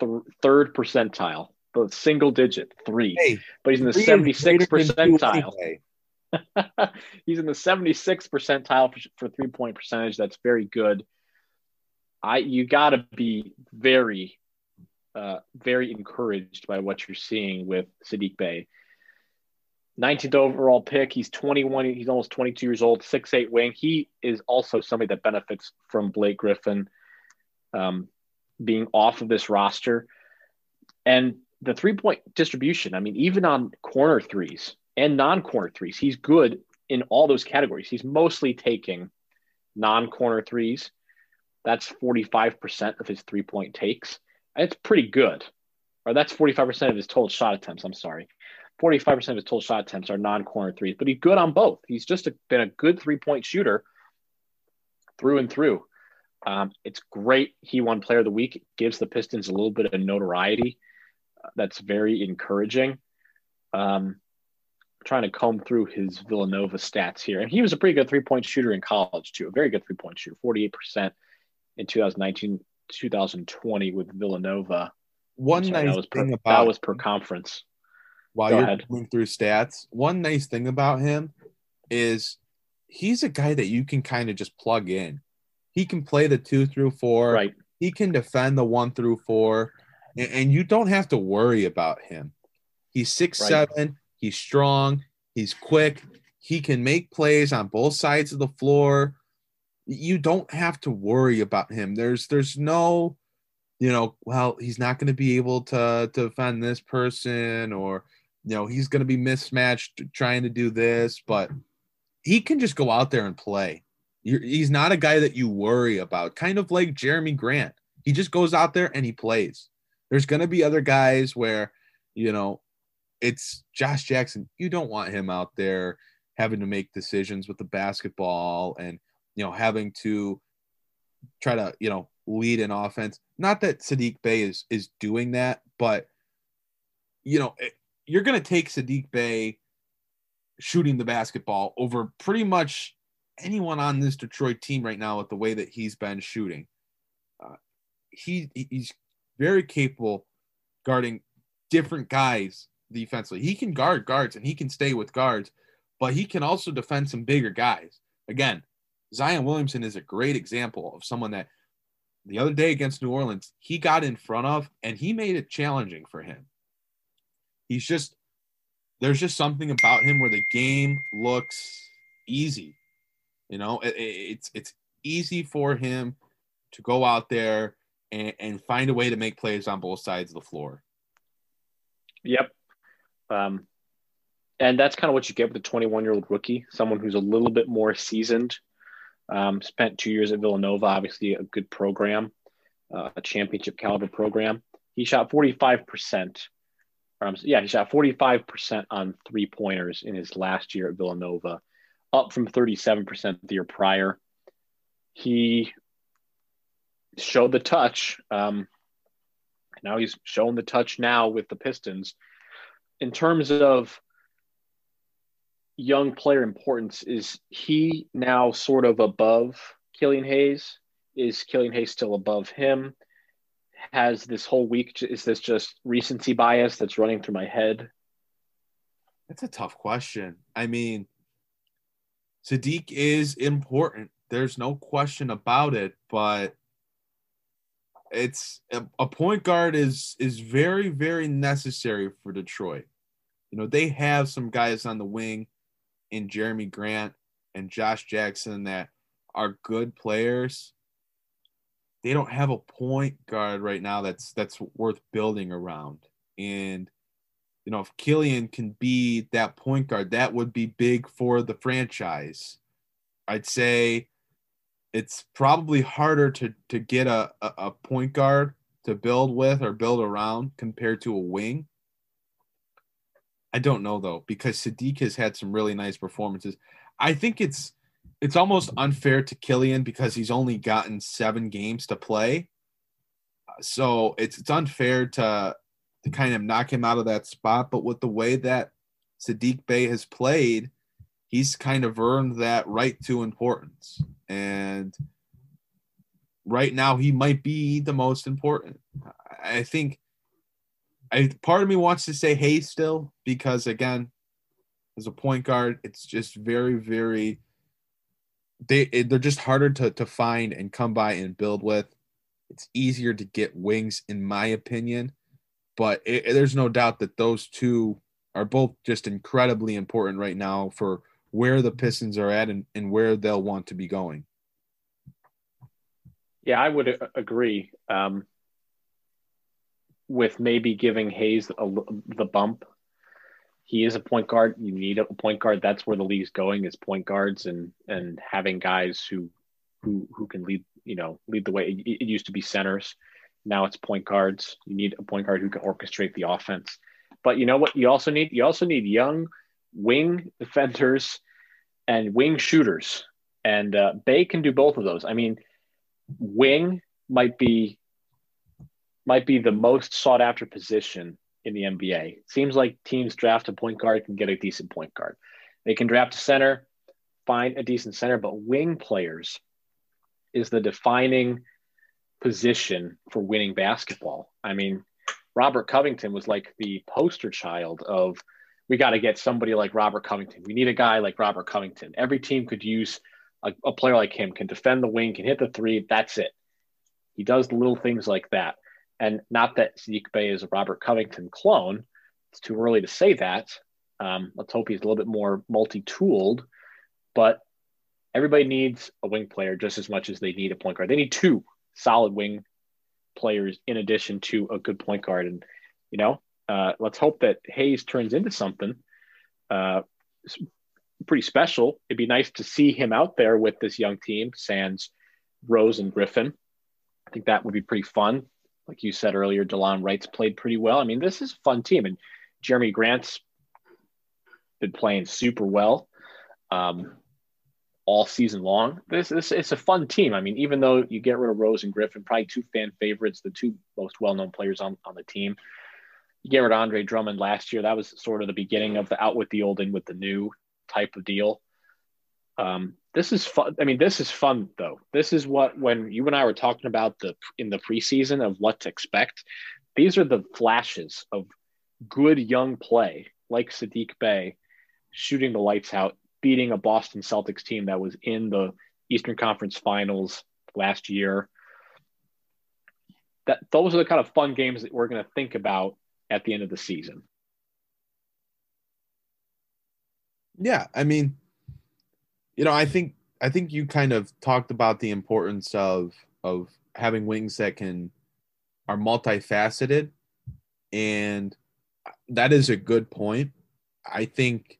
th- third percentile, both single-digit, three. Hey, but he's in the seventy-sixth percentile. He's in the seventy-sixth percentile for, for three-point percentage. That's very good. I you got to be very, uh, very encouraged by what you're seeing with Saddiq Bey. nineteenth overall pick. He's twenty-one. He's almost twenty-two years old, six foot eight wing. He is also somebody that benefits from Blake Griffin um, being off of this roster. And the three-point distribution, I mean, even on corner threes and non-corner threes, he's good in all those categories. He's mostly taking non-corner threes. That's forty-five percent of his three-point takes. It's pretty good. Or that's forty-five percent of his total shot attempts. I'm sorry. forty-five percent of his total shot attempts are non-corner threes, but he's good on both. He's just a, been a good three-point shooter through and through. Um, it's great. He won Player of the Week. It gives the Pistons a little bit of notoriety. Uh, that's very encouraging. Um, trying to comb through his Villanova stats here. And he was a pretty good three-point shooter in college, too. A very good three-point shooter, forty-eight percent in twenty nineteen, twenty twenty with Villanova. One sorry, nice that was per, thing about that was per conference. While Go you're ahead. Going through stats, one nice thing about him is he's a guy that you can kind of just plug in. He can play the two through four. Right. He can defend the one through four, and, and you don't have to worry about him. He's six foot seven. Right. He's strong. He's quick. He can make plays on both sides of the floor. You don't have to worry about him. There's there's no, you know, well, he's not going to be able to, to defend this person, or – you know, he's going to be mismatched trying to do this, but he can just go out there and play. You're, he's not a guy that you worry about, kind of like Jeremy Grant. He just goes out there and he plays. There's going to be other guys where, you know, it's Josh Jackson. You don't want him out there having to make decisions with the basketball and, you know, having to try to, you know, lead an offense. Not that Saddiq Bey is, is doing that, but, you know, it, you're going to take Saddiq Bey shooting the basketball over pretty much anyone on this Detroit team right now with the way that he's been shooting. Uh, he He's very capable guarding different guys defensively. He can guard guards and he can stay with guards, but he can also defend some bigger guys. Again, Zion Williamson is a great example of someone that the other day against New Orleans, he got in front of and he made it challenging for him. He's just – there's just something about him where the game looks easy. You know, it, it, it's it's easy for him to go out there and, and find a way to make plays on both sides of the floor. Yep. Um, and that's kind of what you get with a twenty-one-year-old rookie, someone who's a little bit more seasoned, um, spent two years at Villanova, obviously a good program, uh, a championship-caliber program. He shot forty-five percent. Um, so yeah, he shot forty-five percent on three-pointers in his last year at Villanova, up from thirty-seven percent the year prior. He showed the touch. Um, now he's shown the touch now with the Pistons. In terms of young player importance, is he now sort of above Killian Hayes? Is Killian Hayes still above him? Has this whole week, is this just recency bias that's running through my head? That's a tough question. I mean, Saddiq is important. There's no question about it, but it's a, a point guard is, is very, very necessary for Detroit. You know, they have some guys on the wing in Jeremy Grant and Josh Jackson that are good players. They don't have a point guard right now that's that's worth building around. And, you know, if Killian can be that point guard, that would be big for the franchise. I'd say it's probably harder to, to get a, a, a point guard to build with or build around compared to a wing. I don't know, though, because Saddiq has had some really nice performances. I think it's It's almost unfair to Killian because he's only gotten seven games to play. So it's it's unfair to to kind of knock him out of that spot. But with the way that Saddiq Bey has played, he's kind of earned that right to importance. And right now he might be the most important. I think I, part of me wants to say Hayes still, because again, as a point guard, it's just very, very, they, they're just harder to, to find and come by and build with. It's easier to get wings, in my opinion, but it, there's no doubt that those two are both just incredibly important right now for where the Pistons are at and, and where they'll want to be going. Yeah, I would agree um, with maybe giving Hayes a, the bump. He is a point guard. You need a point guard. That's where the league's going, is point guards and and having guys who who who can lead, you know, lead the way. It, it used to be centers. Now it's point guards. You need a point guard who can orchestrate the offense. But you know what you also need? You also need young wing defenders and wing shooters. And uh, Bey can do both of those. I mean, wing might be might be the most sought after position in the N B A. It seems like teams draft a point guard, can get a decent point guard. They can draft a center, find a decent center, but wing players is the defining position for winning basketball. I mean, Robert Covington was like the poster child of, we got to get somebody like Robert Covington. We need a guy like Robert Covington. Every team could use a, a player like him, can defend the wing, can hit the three. That's it. He does the little things like that. And not that Saddiq Bey is a Robert Covington clone. It's too early to say that. Um, let's hope he's a little bit more multi-tooled. But everybody needs a wing player just as much as they need a point guard. They need two solid wing players in addition to a good point guard. And, you know, uh, let's hope that Hayes turns into something uh, pretty special. It'd be nice to see him out there with this young team, sans Rose and Griffin. I think that would be pretty fun. Like you said earlier, Delon Wright's played pretty well. I mean, this is a fun team. And Jeremy Grant's been playing super well um, all season long. This, this it's a fun team. I mean, even though you get rid of Rose and Griffin, probably two fan favorites, the two most well-known players on, on the team. You get rid of Andre Drummond last year. That was sort of the beginning of the out with the old, in with the new type of deal. Um, this is fun. I mean, this is fun though. This is what, when you and I were talking about the, in the preseason of what to expect, these are the flashes of good young play, like Saddiq Bey shooting the lights out, beating a Boston Celtics team that was in the Eastern Conference Finals last year. That those are the kind of fun games that we're going to think about at the end of the season. Yeah. I mean, You know, I think I think you kind of talked about the importance of of having wings that can are multifaceted, and that is a good point. I think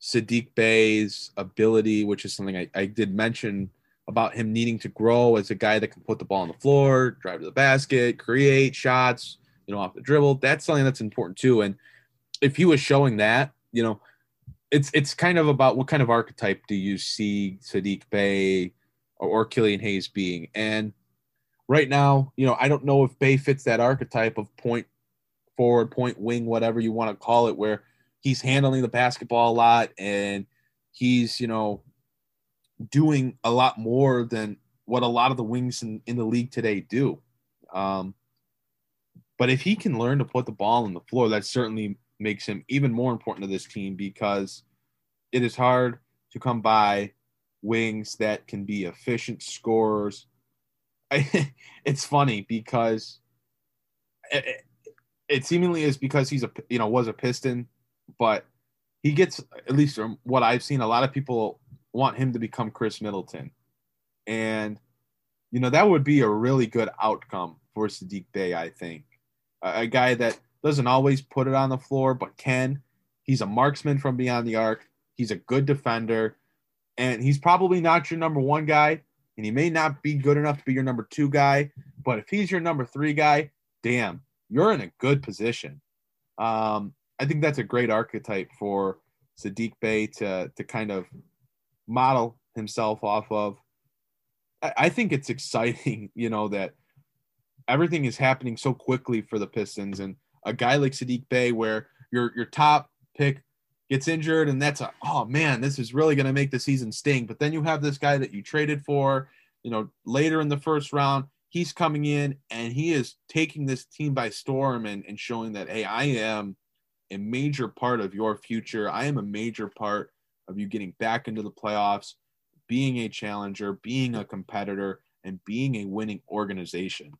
Saddiq Bey's ability, which is something I, I did mention about him needing to grow as a guy that can put the ball on the floor, drive to the basket, create shots, you know, off the dribble. That's something that's important too. And if he was showing that, you know, It's it's kind of about what kind of archetype do you see Saddiq Bey or, or Killian Hayes being? And right now, you know, I don't know if Bey fits that archetype of point forward, point wing, whatever you want to call it, where he's handling the basketball a lot and he's, you know, doing a lot more than what a lot of the wings in, in the league today do. Um, but if he can learn to put the ball on the floor, that's certainly – makes him even more important to this team, because it is hard to come by wings that can be efficient scorers. I, it's funny because it, it seemingly is because he's a, you know, was a Piston, but he gets, at least from what I've seen, a lot of people want him to become Chris Middleton. And, you know, that would be a really good outcome for Saddiq Bey, I think. A, a guy that doesn't always put it on the floor, but can. He's a marksman from beyond the arc. He's a good defender. And he's probably not your number one guy, and he may not be good enough to be your number two guy. But if he's your number three guy, damn, you're in a good position. Um, I think that's a great archetype for Saddiq Bey to, to kind of model himself off of. I, I think it's exciting, you know, that everything is happening so quickly for the Pistons. And a guy like Saddiq Bey, where your your top pick gets injured, and that's a, oh man, this is really going to make the season sting. But then you have this guy that you traded for, you know, later in the first round. He's coming in and he is taking this team by storm and, and showing that, hey, I am a major part of your future. I am a major part of you getting back into the playoffs, being a challenger, being a competitor, and being a winning organization.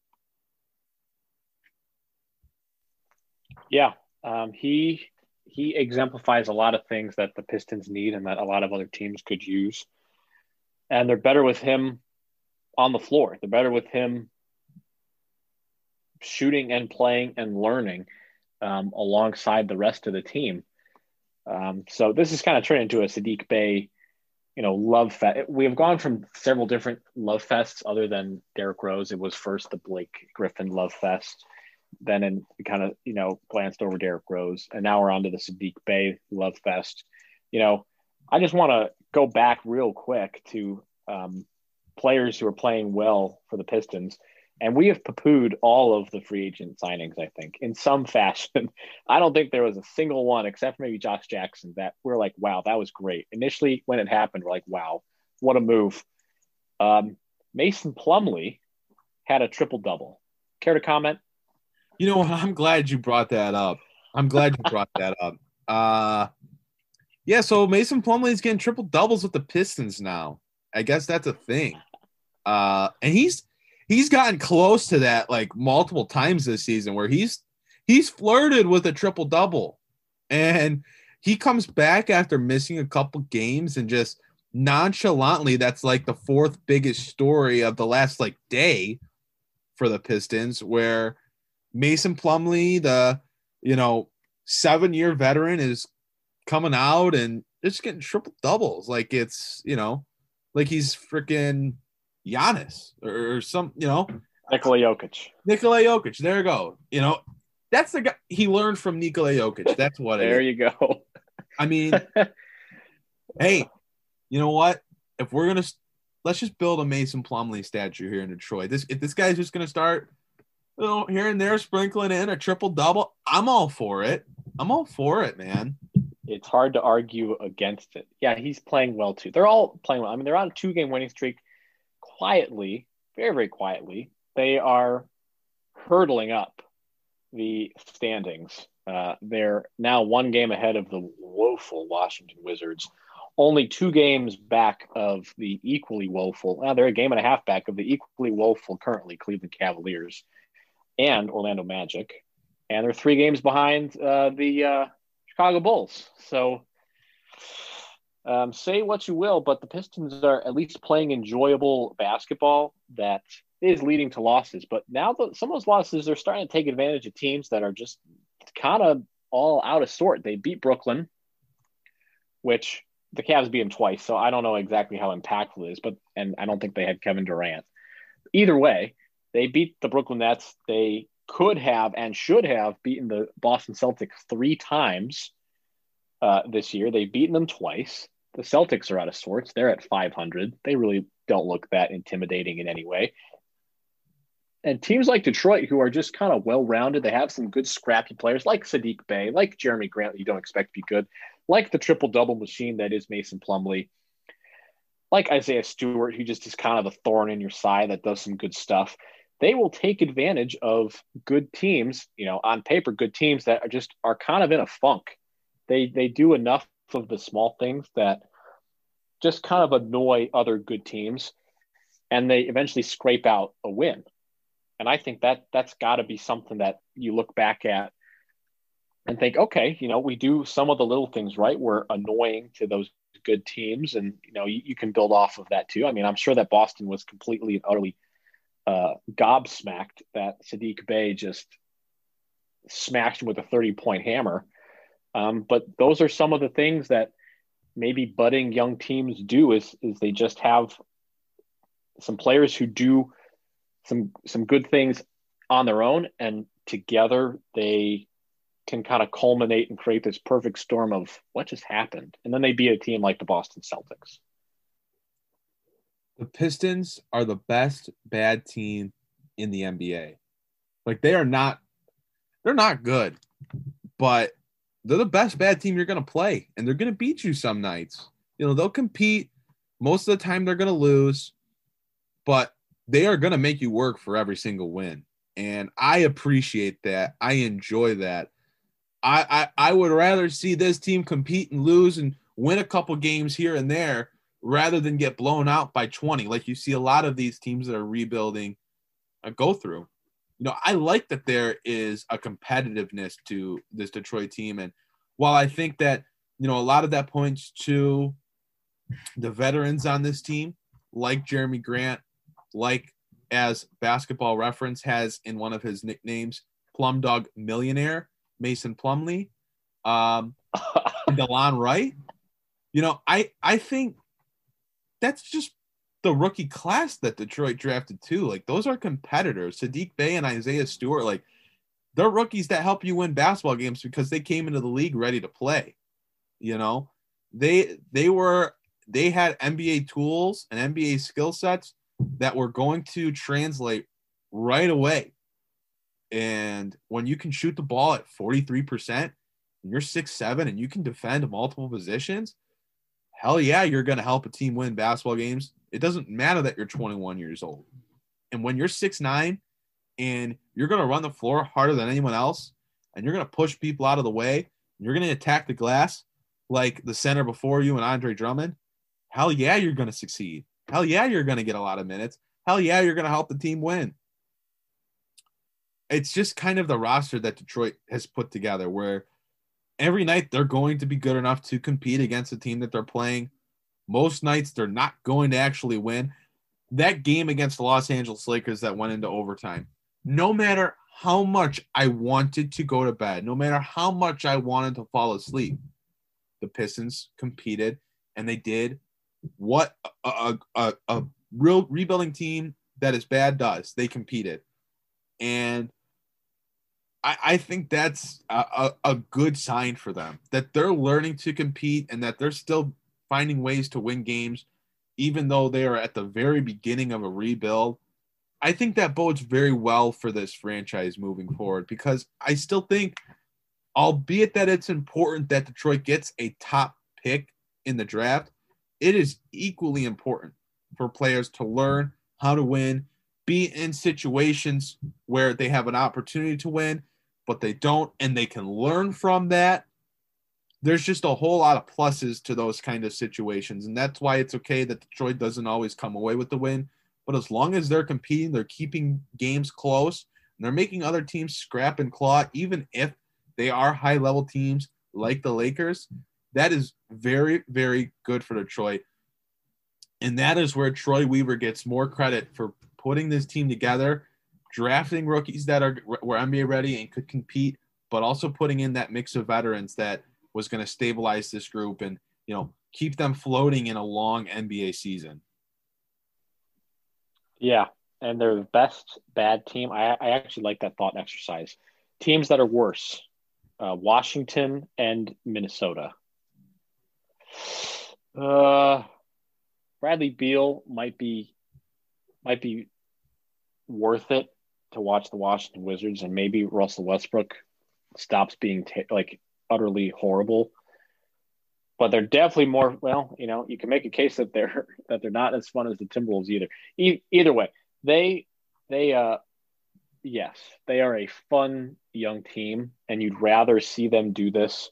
Yeah, um, he he exemplifies a lot of things that the Pistons need and that a lot of other teams could use. And they're better with him on the floor. They're better with him shooting and playing and learning um, alongside the rest of the team. Um, so this is kind of turned into a Saddiq Bey, you know, love fest. We have gone from several different love fests other than Derrick Rose. It was first the Blake Griffin love fest. Then and we kind of, you know, glanced over Derrick Rose. And now we're on to the Saddiq Bey love fest. You know, I just want to go back real quick to um, players who are playing well for the Pistons. And we have poo-pooed all of the free agent signings, I think, in some fashion. I don't think there was a single one, except for maybe Josh Jackson, that we're like, wow, that was great. Initially, when it happened, we're like, wow, what a move. Um, Mason Plumlee had a triple-double. Care to comment? You know what? I'm glad you brought that up. I'm glad you brought that up. Uh, yeah, so Mason Plumlee is getting triple-doubles with the Pistons now. I guess that's a thing. Uh, and he's – He's gotten close to that like multiple times this season where he's he's flirted with a triple double, and he comes back after missing a couple games and just nonchalantly, that's like the fourth biggest story of the last like day for the Pistons, where Mason Plumlee, the, you know, seven year veteran, is coming out and just getting triple doubles. Like it's, you know, like he's freaking Giannis or some, you know, Nikola Jokic. Nikola Jokic. There you go. You know, that's the guy he learned from. Nikola Jokic. That's what. There it is. You go. I mean, hey, you know what? If we're gonna let's just build a Mason Plumlee statue here in Detroit. This if this guy's just gonna start, you know, here and there sprinkling in a triple double, I'm all for it. I'm all for it, man. It's hard to argue against it. Yeah, he's playing well too. They're all playing well. I mean, they're on a two-game winning streak. Quietly, very, very quietly, they are hurtling up the standings. Uh, they're now one game ahead of the woeful Washington Wizards, only two games back of the equally woeful, uh, they're a game and a half back of the equally woeful currently Cleveland Cavaliers and Orlando Magic. And they're three games behind uh, the uh, Chicago Bulls. So Um, say what you will, but the Pistons are at least playing enjoyable basketball that is leading to losses. But now the, some of those losses are starting to take advantage of teams that are just kind of all out of sort. They beat Brooklyn, which the Cavs beat them twice, so I don't know exactly how impactful it is, but and I don't think they had Kevin Durant. Either way, they beat the Brooklyn Nets. They could have and should have beaten the Boston Celtics three times uh, this year. They've beaten them twice. The Celtics are out of sorts. They're at five hundred. They really don't look that intimidating in any way. And teams like Detroit, who are just kind of well-rounded, they have some good scrappy players like Saddiq Bey, like Jeremy Grant, you don't expect to be good, like the triple-double machine that is Mason Plumlee, like Isaiah Stewart, who just is kind of a thorn in your side that does some good stuff. They will take advantage of good teams, you know, on paper, good teams that are just are kind of in a funk. They they do enough of the small things that just kind of annoy other good teams, and they eventually scrape out a win. And I think that that's got to be something that you look back at and think, okay, you know, we do some of the little things right. We're annoying to those good teams, and you know, you, you can build off of that too. I mean, I'm sure that Boston was completely and utterly uh, gobsmacked that Saddiq Bey just smashed him with a thirty-point hammer. Um, but those are some of the things that maybe budding young teams do is, is they just have some players who do some, some good things on their own, and together they can kind of culminate and create this perfect storm of what just happened. And then they beat a team like the Boston Celtics. The Pistons are the best bad team in the N B A. Like they are not, They're not good, but they're the best bad team you're going to play, and they're going to beat you some nights. You know, they'll compete. Most of the time they're going to lose, but they are going to make you work for every single win. And I appreciate that. I enjoy that. I, I, I would rather see this team compete and lose and win a couple games here and there rather than get blown out by twenty, like you see a lot of these teams that are rebuilding uh, go through. You know, I like that there is a competitiveness to this Detroit team. And while I think that, you know, a lot of that points to the veterans on this team, like Jeremy Grant, like as Basketball Reference has in one of his nicknames, Plum Dog Millionaire, Mason Plumlee, um, Delon Wright. You know, I, I think that's just the rookie class that Detroit drafted too. Like, those are competitors. Saddiq Bey and Isaiah Stewart, like, they're rookies that help you win basketball games because they came into the league ready to play. You know, they they were they had N B A tools and N B A skill sets that were going to translate right away. And when you can shoot the ball at forty-three percent and you're six seven and you can defend multiple positions, hell yeah, you're going to help a team win basketball games. It doesn't matter that you're twenty-one years old. And when you're six nine and you're going to run the floor harder than anyone else, and you're going to push people out of the way, and you're going to attack the glass like the center before you and Andre Drummond, hell yeah, you're going to succeed. Hell yeah, you're going to get a lot of minutes. Hell yeah, you're going to help the team win. It's just kind of the roster that Detroit has put together where every night they're going to be good enough to compete against the team that they're playing. Most nights they're not going to actually win. That game against the Los Angeles Lakers that went into overtime, no matter how much I wanted to go to bed, no matter how much I wanted to fall asleep, the Pistons competed, and they did what a, a, a, a real rebuilding team that is bad does. They competed. And I, I think that's a, a, a good sign for them, that they're learning to compete and that they're still finding ways to win games, even though they are at the very beginning of a rebuild. I think that bodes very well for this franchise moving forward, because I still think, albeit that it's important that Detroit gets a top pick in the draft, it is equally important for players to learn how to win, be in situations where they have an opportunity to win, but they don't, and they can learn from that. There's just a whole lot of pluses to those kind of situations, and that's why it's okay that Detroit doesn't always come away with the win. But as long as they're competing, they're keeping games close, and they're making other teams scrap and claw, even if they are high-level teams like the Lakers, that is very, very good for Detroit. And that is where Troy Weaver gets more credit for putting this team together, drafting rookies that are were N B A ready and could compete, but also putting in that mix of veterans that was going to stabilize this group and, you know, keep them floating in a long N B A season. Yeah, and they're the best bad team. I, I actually like that thought exercise. Teams that are worse, uh, Washington and Minnesota. Uh, Bradley Beal might be might be worth it to watch the Washington Wizards, and maybe Russell Westbrook stops being t- like utterly horrible. But they're definitely more, well, you know, you can make a case that they're that they're not as fun as the Timberwolves either. E- either way, they they uh yes, they are a fun young team, and you'd rather see them do this.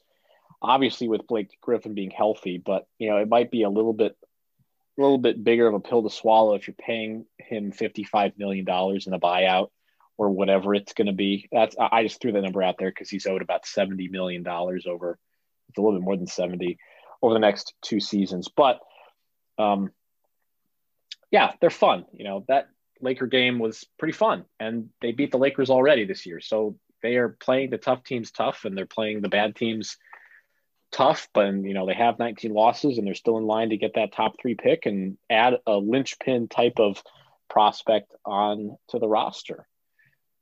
Obviously, with Blake Griffin being healthy, but you know, it might be a little bit, a little bit bigger of a pill to swallow if you're paying him fifty-five million dollars in a buyout or whatever it's going to be. That's I just threw that number out there because he's owed about seventy million dollars over. It's a little bit more than seventy over the next two seasons. But, um, yeah, they're fun. You know, that Laker game was pretty fun, and they beat the Lakers already this year. So they are playing the tough teams tough, and they're playing the bad teams tough, but you know, they have nineteen losses and they're still in line to get that top three pick and add a linchpin type of prospect on to the roster.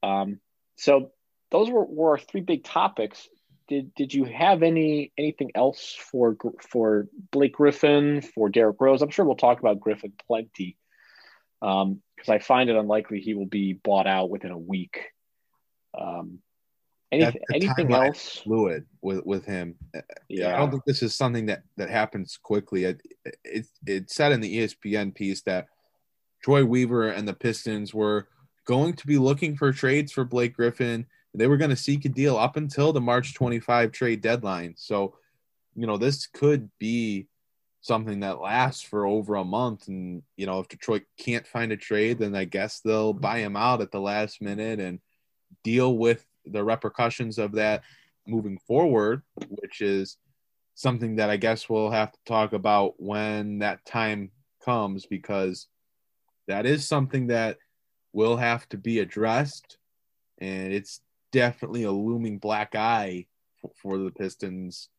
Um, so those were, were our three big topics. Did did you have any anything else for for Blake Griffin, for Derrick Rose? I'm sure we'll talk about Griffin plenty, because um, I find it unlikely he will be bought out within a week. Um, Any, that, the anything else fluid with, with him. Yeah. I don't think this is something that, that happens quickly. It, it, it said in the E S P N piece that Troy Weaver and the Pistons were going to be looking for trades for Blake Griffin. They were going to seek a deal up until the March twenty-fifth trade deadline. So, you know, this could be something that lasts for over a month. And, you know, if Detroit can't find a trade, then I guess they'll buy him out at the last minute and deal with the repercussions of that moving forward, which is something that I guess we'll have to talk about when that time comes, because that is something that will have to be addressed. And it's definitely a looming black eye for, for the Pistons.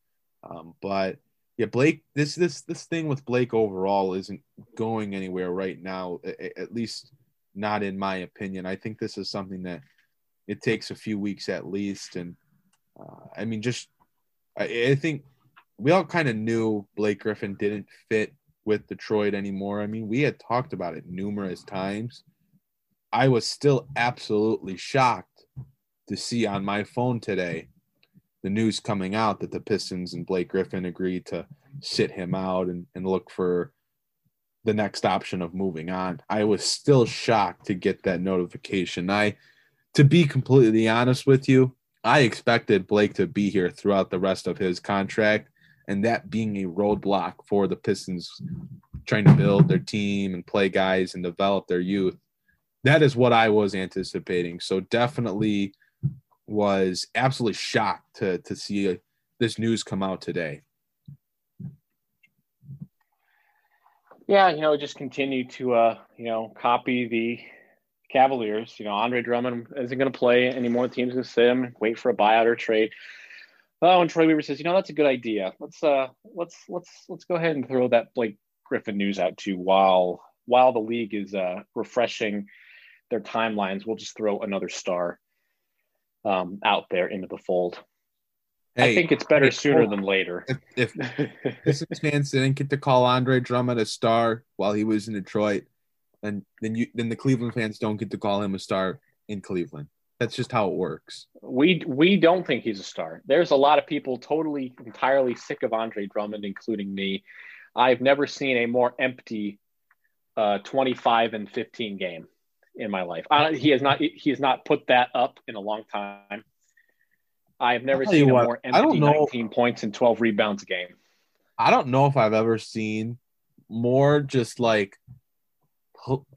Um, but yeah, Blake, this, this, this thing with Blake overall isn't going anywhere right now, at, at least not in my opinion. I think this is something that it takes a few weeks at least. And uh, I mean, just, I, I think we all kind of knew Blake Griffin didn't fit with Detroit anymore. I mean, we had talked about it numerous times. I was still absolutely shocked to see on my phone today the news coming out that the Pistons and Blake Griffin agreed to sit him out and, and look for the next option of moving on. I was still shocked to get that notification. I, to be completely honest with you, I expected Blake to be here throughout the rest of his contract, and that being a roadblock for the Pistons trying to build their team and play guys and develop their youth. That is what I was anticipating. So definitely was absolutely shocked to, to see this news come out today. Yeah, you know, just continue to, uh, you know, copy the Cavaliers. You know, Andre Drummond isn't going to play anymore. The team's going to sit him, wait for a buyout or trade. Oh, and Troy Weaver says, you know, that's a good idea. Let's uh, let's let's let's go ahead and throw that Blake Griffin news out too while while the league is uh, refreshing their timelines. We'll just throw another star um, out there into the fold. Hey, I think it's better sooner than later. If, if this fans didn't get to call Andre Drummond a star while he was in Detroit, and then you, then the Cleveland fans don't get to call him a star in Cleveland. That's just how it works. We we don't think he's a star. There's a lot of people totally, entirely sick of Andre Drummond, including me. I've never seen a more empty uh, twenty-five and fifteen game in my life. I, he has not he has not put that up in a long time. I've never seen a what, more empty nineteen points and twelve rebounds a game. I don't know if I've ever seen more just like,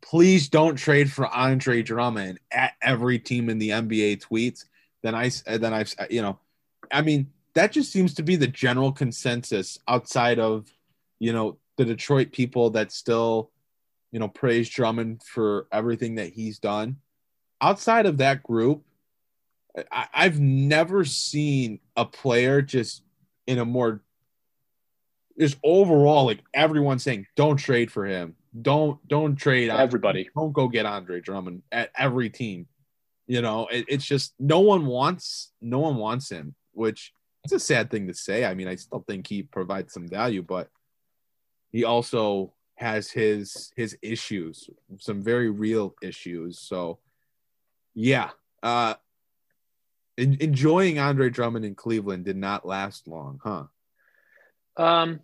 please don't trade for Andre Drummond at every team in the N B A tweets. Then I, then I've, you know, I mean, that just seems to be the general consensus outside of, you know, the Detroit people that still, you know, praise Drummond for everything that he's done. Outside of that group, I, I've never seen a player just in a more, just overall, like everyone saying, don't trade for him. Don't don't trade everybody. Don't go get Andre Drummond at every team. You know, it, it's just no one wants no one wants him, which it's a sad thing to say. I mean, I still think he provides some value, but he also has his his issues, some very real issues. So, yeah, uh, in, enjoying Andre Drummond in Cleveland did not last long, huh? Um.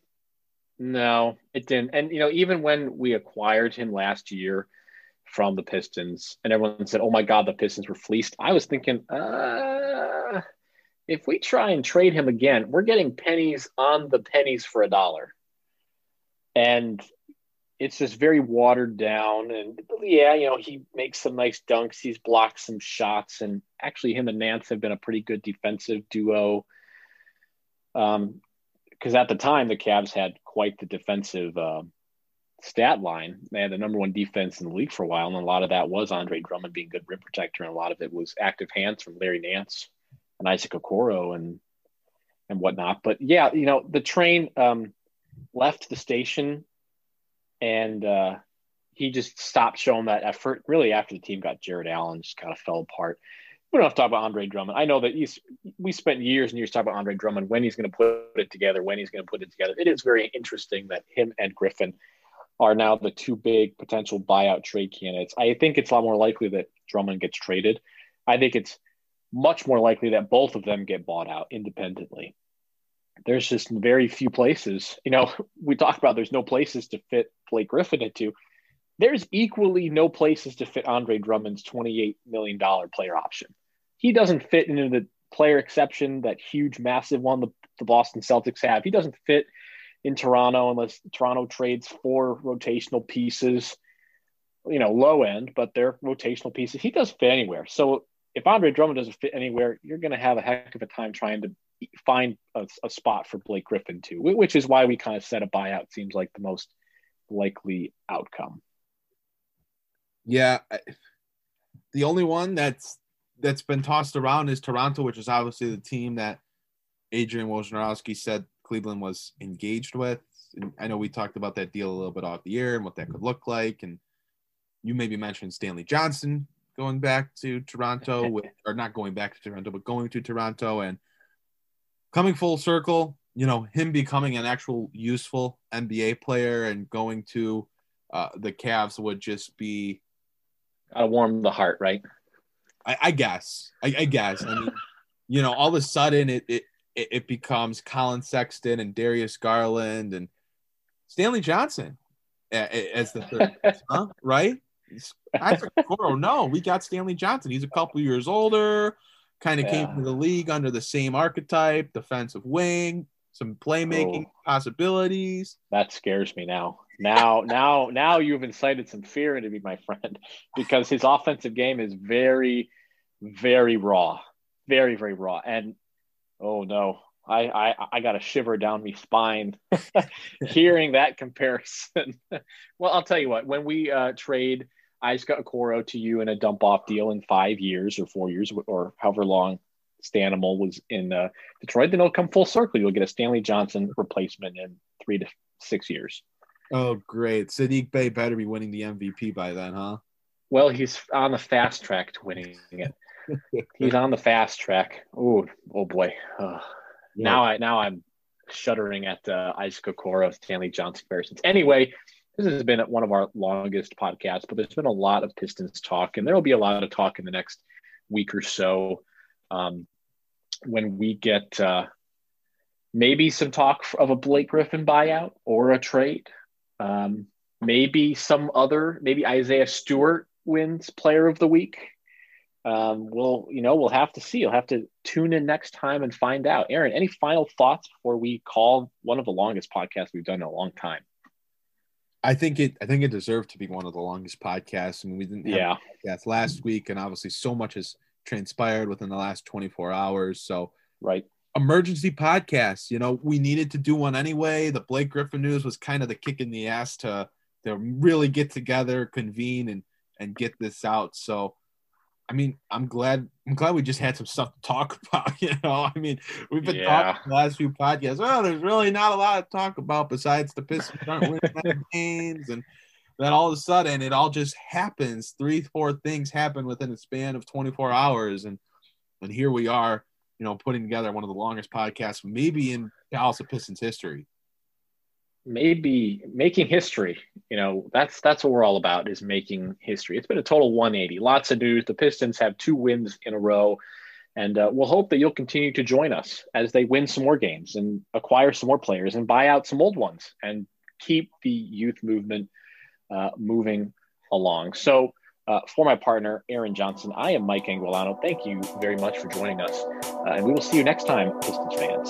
No, it didn't. And, you know, even when we acquired him last year from the Pistons and everyone said, oh, my God, the Pistons were fleeced, I was thinking, uh, if we try and trade him again, we're getting pennies on the pennies for a dollar. And it's just very watered down. And, yeah, you know, he makes some nice dunks. He's blocked some shots. And actually him and Nance have been a pretty good defensive duo. Um Because at the time, the Cavs had quite the defensive uh, stat line. They had the number one defense in the league for a while, and a lot of that was Andre Drummond being a good rim protector, and a lot of it was active hands from Larry Nance and Isaac Okoro and and whatnot. But, yeah, you know, the train um, left the station, and uh, he just stopped showing that effort, really, after the team got Jared Allen, just kind of fell apart. We don't have to talk about Andre Drummond. I know that he's, we spent years and years talking about Andre Drummond, when he's going to put it together, when he's going to put it together. It is very interesting that him and Griffin are now the two big potential buyout trade candidates. I think it's a lot more likely that Drummond gets traded. I think it's much more likely that both of them get bought out independently. There's just very few places, you know, we talked about there's no places to fit Blake Griffin into. There's equally no places to fit Andre Drummond's twenty-eight million dollars player option. He doesn't fit into the player exception, that huge, massive one the, the Boston Celtics have. He doesn't fit in Toronto unless Toronto trades four rotational pieces, you know, low end, but they're rotational pieces. He doesn't fit anywhere. So if Andre Drummond doesn't fit anywhere, you're going to have a heck of a time trying to find a, a spot for Blake Griffin too, which is why we kind of said a buyout seems like the most likely outcome. Yeah. The only one that's, that's been tossed around is Toronto, which is obviously the team that Adrian Wojnarowski said Cleveland was engaged with. And I know we talked about that deal a little bit off the air and what that could look like. And you maybe mentioned Stanley Johnson going back to Toronto with, or not going back to Toronto, but going to Toronto and coming full circle, you know, him becoming an actual useful N B A player and going to uh, the Cavs would just be. Gotta warm the heart, right? I, I guess. I, I guess. I mean, you know, all of a sudden it, it it becomes Colin Sexton and Darius Garland and Stanley Johnson as the third, huh? Right? Isaac Okoro, no, we got Stanley Johnson. He's a couple years older, kind of yeah. came to the league under the same archetype, defensive wing, some playmaking oh, possibilities. That scares me now. Now, now, now you've incited some fear into me, my friend, because his offensive game is very, very raw, very, very raw. And oh no, I, I, I got a shiver down my spine hearing that comparison. Well, I'll tell you what, when we uh, trade Isaac Okoro to you in a dump off deal in five years or four years or however long Stanimal was in uh, Detroit, then it'll come full circle. You'll get a Stanley Johnson replacement in three to six years. Oh, great. Saddiq Bey better be winning the M V P by then, huh? Well, he's on the fast track to winning it. He's on the fast track. Oh, oh boy. Uh, yeah. Now I, now I'm shuddering at uh, Isaac Okoro, Stanley Johnson comparisons. Anyway, this has been one of our longest podcasts, but there's been a lot of Pistons talk, and there will be a lot of talk in the next week or so um, when we get uh, maybe some talk of a Blake Griffin buyout or a trade. Um, maybe some other, maybe Isaiah Stewart wins player of the week. Um, we'll, you know, we'll have to see, you'll have to tune in next time and find out. Aaron, any final thoughts before we call one of the longest podcasts we've done in a long time? I think it, I think it deserved to be one of the longest podcasts. I mean, we didn't have yeah. podcasts last week, and obviously so much has transpired within the last twenty-four hours. So, right. Emergency podcast, you know, we needed to do one anyway. The Blake Griffin news was kind of the kick in the ass to to really get together, convene, and and get this out. So, I mean, I'm glad I'm glad we just had some stuff to talk about. You know, I mean, we've been yeah. talking the last few podcasts. Well, there's really not a lot to talk about besides the Pistons aren't winning games, and then all of a sudden it all just happens. Three, four things happen within a span of twenty-four hours, and and here we are. You know, putting together one of the longest podcasts maybe in Dallas Pistons history. Maybe making history. You know, that's that's what we're all about, is making history. It's been a total one eighty. Lots of news. The Pistons have two wins in a row, and uh, we'll hope that you'll continue to join us as they win some more games and acquire some more players and buy out some old ones and keep the youth movement uh, moving along. So, Uh, for my partner, Aaron Johnson, I am Mike Angiulano. Thank you very much for joining us. Uh, and we will see you next time, Pistons fans.